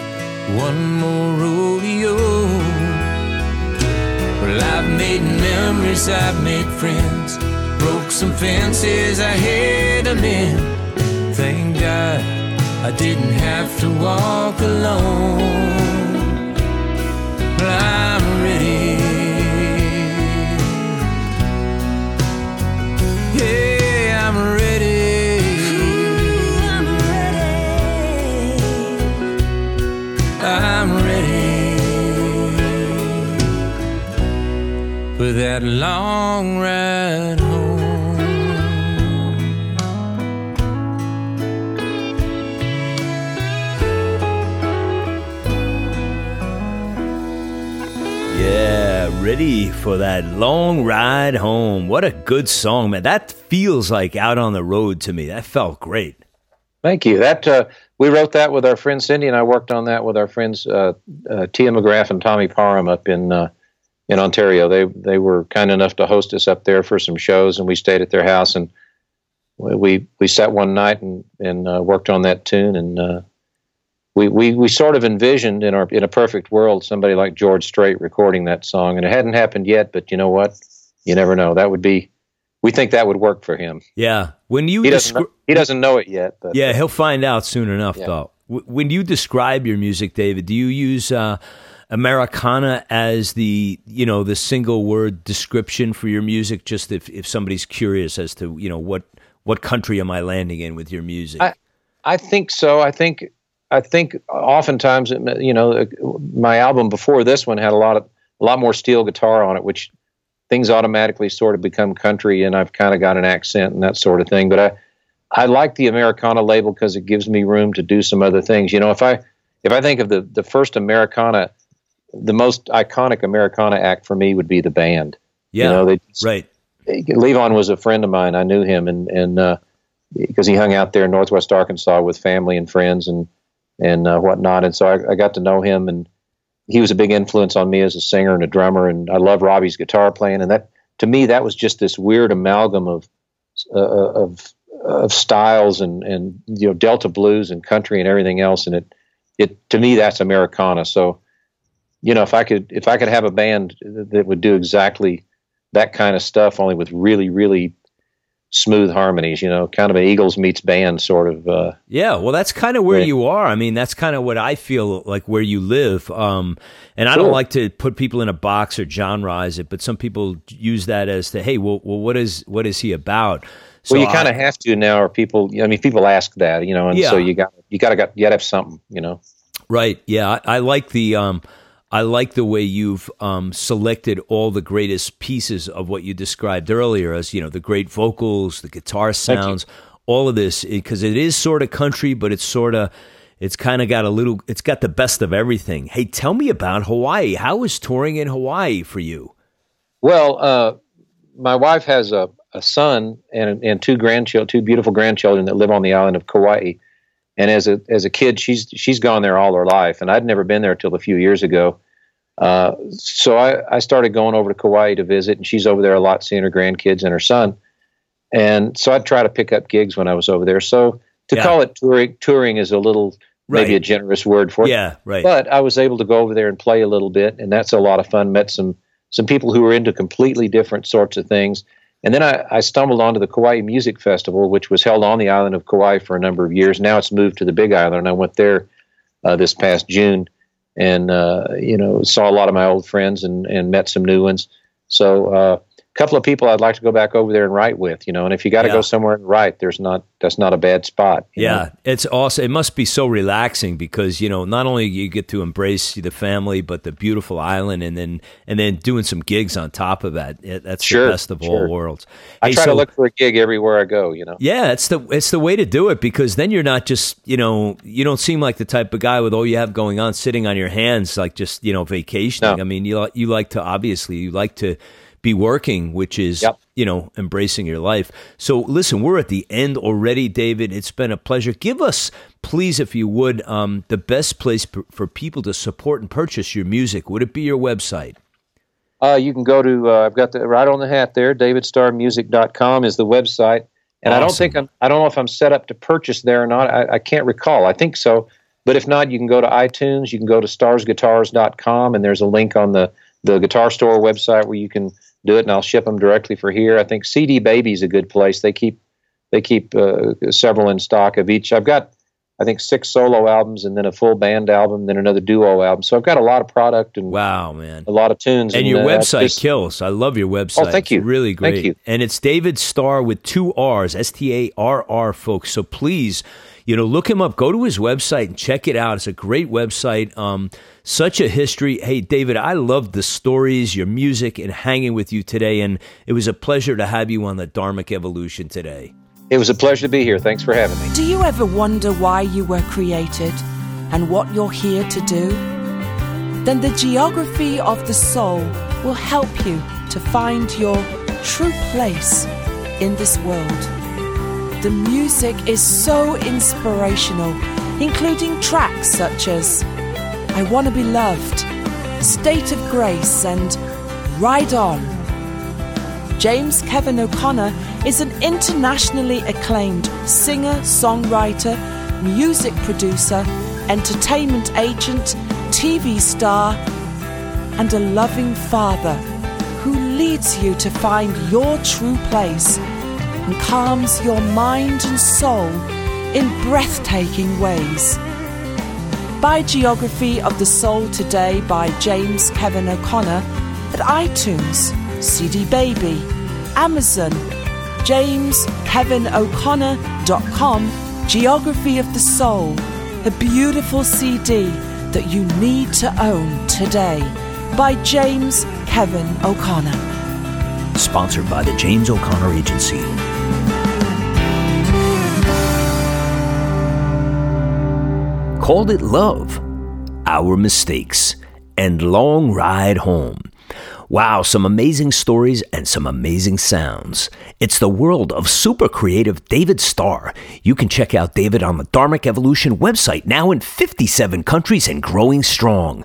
one more rodeo. Well, I've made memories, I've made friends, broke some fences I had to mend. Thank God I didn't have to walk alone. But I'm ready. Yeah, I'm ready. I'm ready for that long ride home. Yeah, ready for that long ride home. What a good song, man. That feels like out on the road to me. That felt great. Thank you. That we wrote that with our friend Cindy, and I worked on that with our friends Tia McGrath and Tommy Parham up in Ontario. They were kind enough to host us up there for some shows, and we stayed at their house. And we sat one night and worked on that tune, and we sort of envisioned in a perfect world somebody like George Strait recording that song, and it hadn't happened yet. But you know what? You never know. That would be. We think that would work for him. Yeah, when you he doesn't know it yet. But, yeah, he'll find out soon enough, yeah. Though. When you describe your music, David, do you use Americana as the single word description for your music? Just if somebody's curious as to what country am I landing in with your music? I think so. I think oftentimes my album before this one had a lot more steel guitar on it, which things automatically sort of become country, and I've kind of got an accent and that sort of thing. But I like the Americana label because it gives me room to do some other things. You know, if I think of the first Americana, the most iconic Americana act for me would be the band. Yeah, right. Levon was a friend of mine. I knew him, and because he hung out there in Northwest Arkansas with family and friends and whatnot. And so I got to know him, and he was a big influence on me as a singer and a drummer. And I love Robbie's guitar playing. And that, to me, that was just this weird amalgam of styles and Delta blues and country and everything else. And it to me, that's Americana. So, if I could have a band that would do exactly that kind of stuff, only with really, really smooth harmonies, kind of an Eagles meets band sort of. Yeah. Well, that's kind of where you are. I mean, that's kind of what I feel like where you live. And I don't like to put people in a box or genreize it, but some people use that as to, hey, well, what is he about? So well, you kind of have to now, or people ask that, and yeah. So you gotta have something, Right. Yeah. I like the way you've selected all the greatest pieces of what you described earlier as, the great vocals, the guitar sounds, all of this, because it is sort of country, but it's got the best of everything. Hey, tell me about Hawaii. How was touring in Hawaii for you? Well, my wife has a son and two beautiful grandchildren that live on the island of Kauai. And as a kid, she's gone there all her life, and I'd never been there till a few years ago. So I started going over to Kauai to visit, and she's over there a lot, seeing her grandkids and her son. And so I'd try to pick up gigs when I was over there. So to call it touring is a little, maybe a generous word for it. Yeah, right. But I was able to go over there and play a little bit, and that's a lot of fun. Met some people who were into completely different sorts of things. And then I stumbled onto the Kauai Music Festival, which was held on the island of Kauai for a number of years. Now it's moved to the Big Island. I went there this past June and, saw a lot of my old friends and met some new ones. So a couple of people I'd like to go back over there and write with, and if you got to go somewhere and write, that's not a bad spot. You know? It's awesome. It must be so relaxing because, not only you get to embrace the family, but the beautiful island and then doing some gigs on top of that. That's the best of all worlds. I try to look for a gig everywhere I go, Yeah, it's the way to do it because then you're not just, you don't seem like the type of guy with all you have going on, sitting on your hands, like just, vacationing. No. I mean, you like to be working, which is, embracing your life. So listen, we're at the end already, David. It's been a pleasure. Give us, please, if you would, the best place for people to support and purchase your music. Would it be your website? You can go to, I've got the right on the hat there, davidstarmusic.com is the website. And awesome. I don't know if I'm set up to purchase there or not. I can't recall. I think so. But if not, you can go to iTunes, you can go to starsguitars.com, and there's a link on the Guitar Store website where you can do it, and I'll ship them directly for here. I think CD Baby's a good place. They keep several in stock of each. I've got, I think, 6 solo albums, and then a full band album, then another duo album. So I've got a lot of product and wow, man, a lot of tunes. And your website kills. I love your website. Oh, thank you. It's really great. Thank you. And it's David Starr with 2 R's, S-T-A-R-R, folks. So please, look him up. Go to his website and check it out. It's a great website. Such a history. Hey, David, I love the stories, your music, and hanging with you today. And it was a pleasure to have you on the Dharmic Evolution today. It was a pleasure to be here. Thanks for having me. Do you ever wonder why you were created and what you're here to do? Then the geography of the soul will help you to find your true place in this world. The music is so inspirational, including tracks such as I Want to Be Loved, State of Grace, and Ride On. James Kevin O'Connor is an internationally acclaimed singer, songwriter, music producer, entertainment agent, TV star, and a loving father who leads you to find your true place and calms your mind and soul in breathtaking ways. Buy Geography of the Soul today by James Kevin O'Connor at iTunes, CD Baby, Amazon, JamesKevinO'Connor.com. Geography of the Soul, a beautiful CD that you need to own today by James Kevin O'Connor. Sponsored by the James O'Connor Agency. Called It Love, Our Mistakes, and Long Ride Home. Wow, some amazing stories and some amazing sounds. It's the world of super creative David Starr. You can check out David on the Dharmic Evolution website, now in 57 countries and growing strong.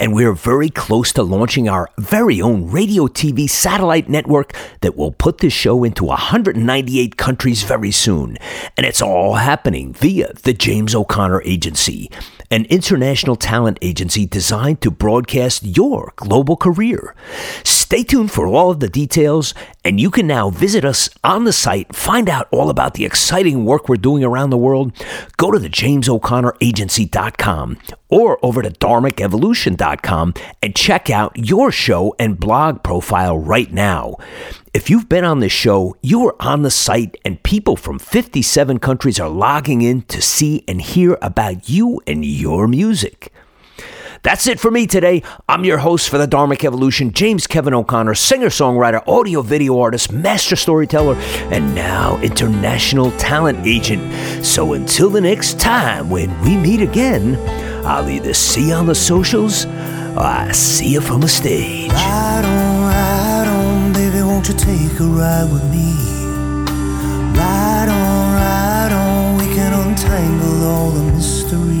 And we're very close to launching our very own radio TV satellite network that will put this show into 198 countries very soon. And it's all happening via the James O'Connor Agency, an international talent agency designed to broadcast your global career. Stay tuned for all of the details, and you can now visit us on the site, find out all about the exciting work we're doing around the world. Go to thejamesoconnoragency.com or over to dharmicevolution.com and check out your show and blog profile right now. If you've been on this show, you are on the site, and people from 57 countries are logging in to see and hear about you and your music. That's it for me today. I'm your host for the Dharmic Evolution, James Kevin O'Connor, singer-songwriter, audio-video artist, master storyteller, and now international talent agent. So until the next time when we meet again, I'll either see you on the socials or I see you from the stage. Won't you take a ride with me? Ride on, we can untangle all the mystery.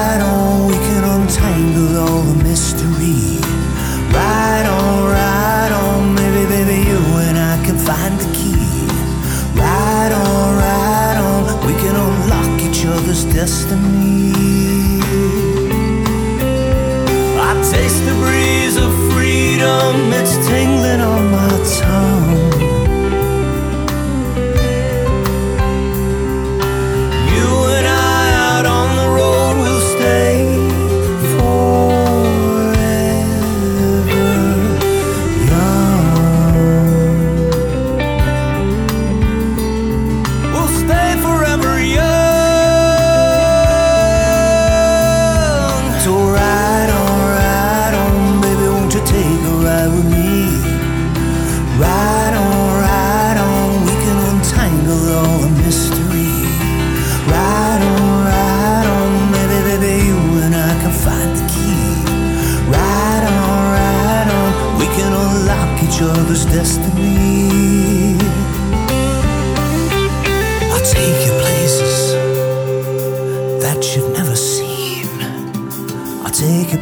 we can untangle all the mystery. Ride on, baby, you and I can find the key. Ride on, we can unlock each other's destiny. I taste the breeze of freedom, it's tingling on my tongue.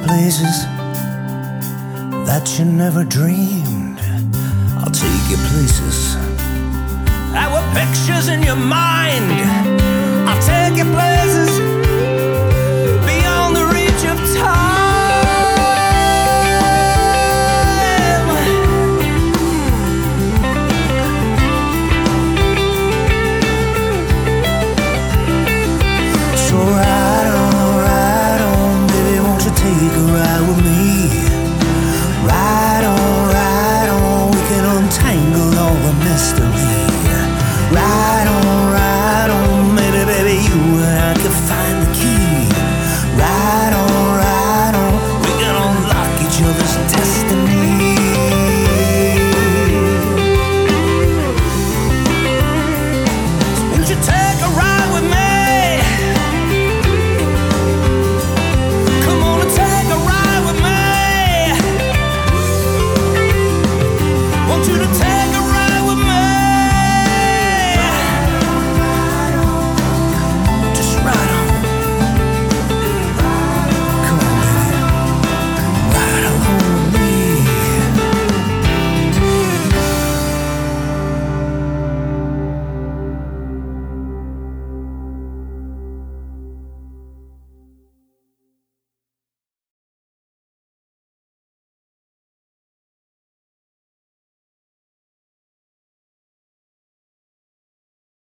Places that you never dreamed. I'll take you places that were pictures in your mind. I'll take you places.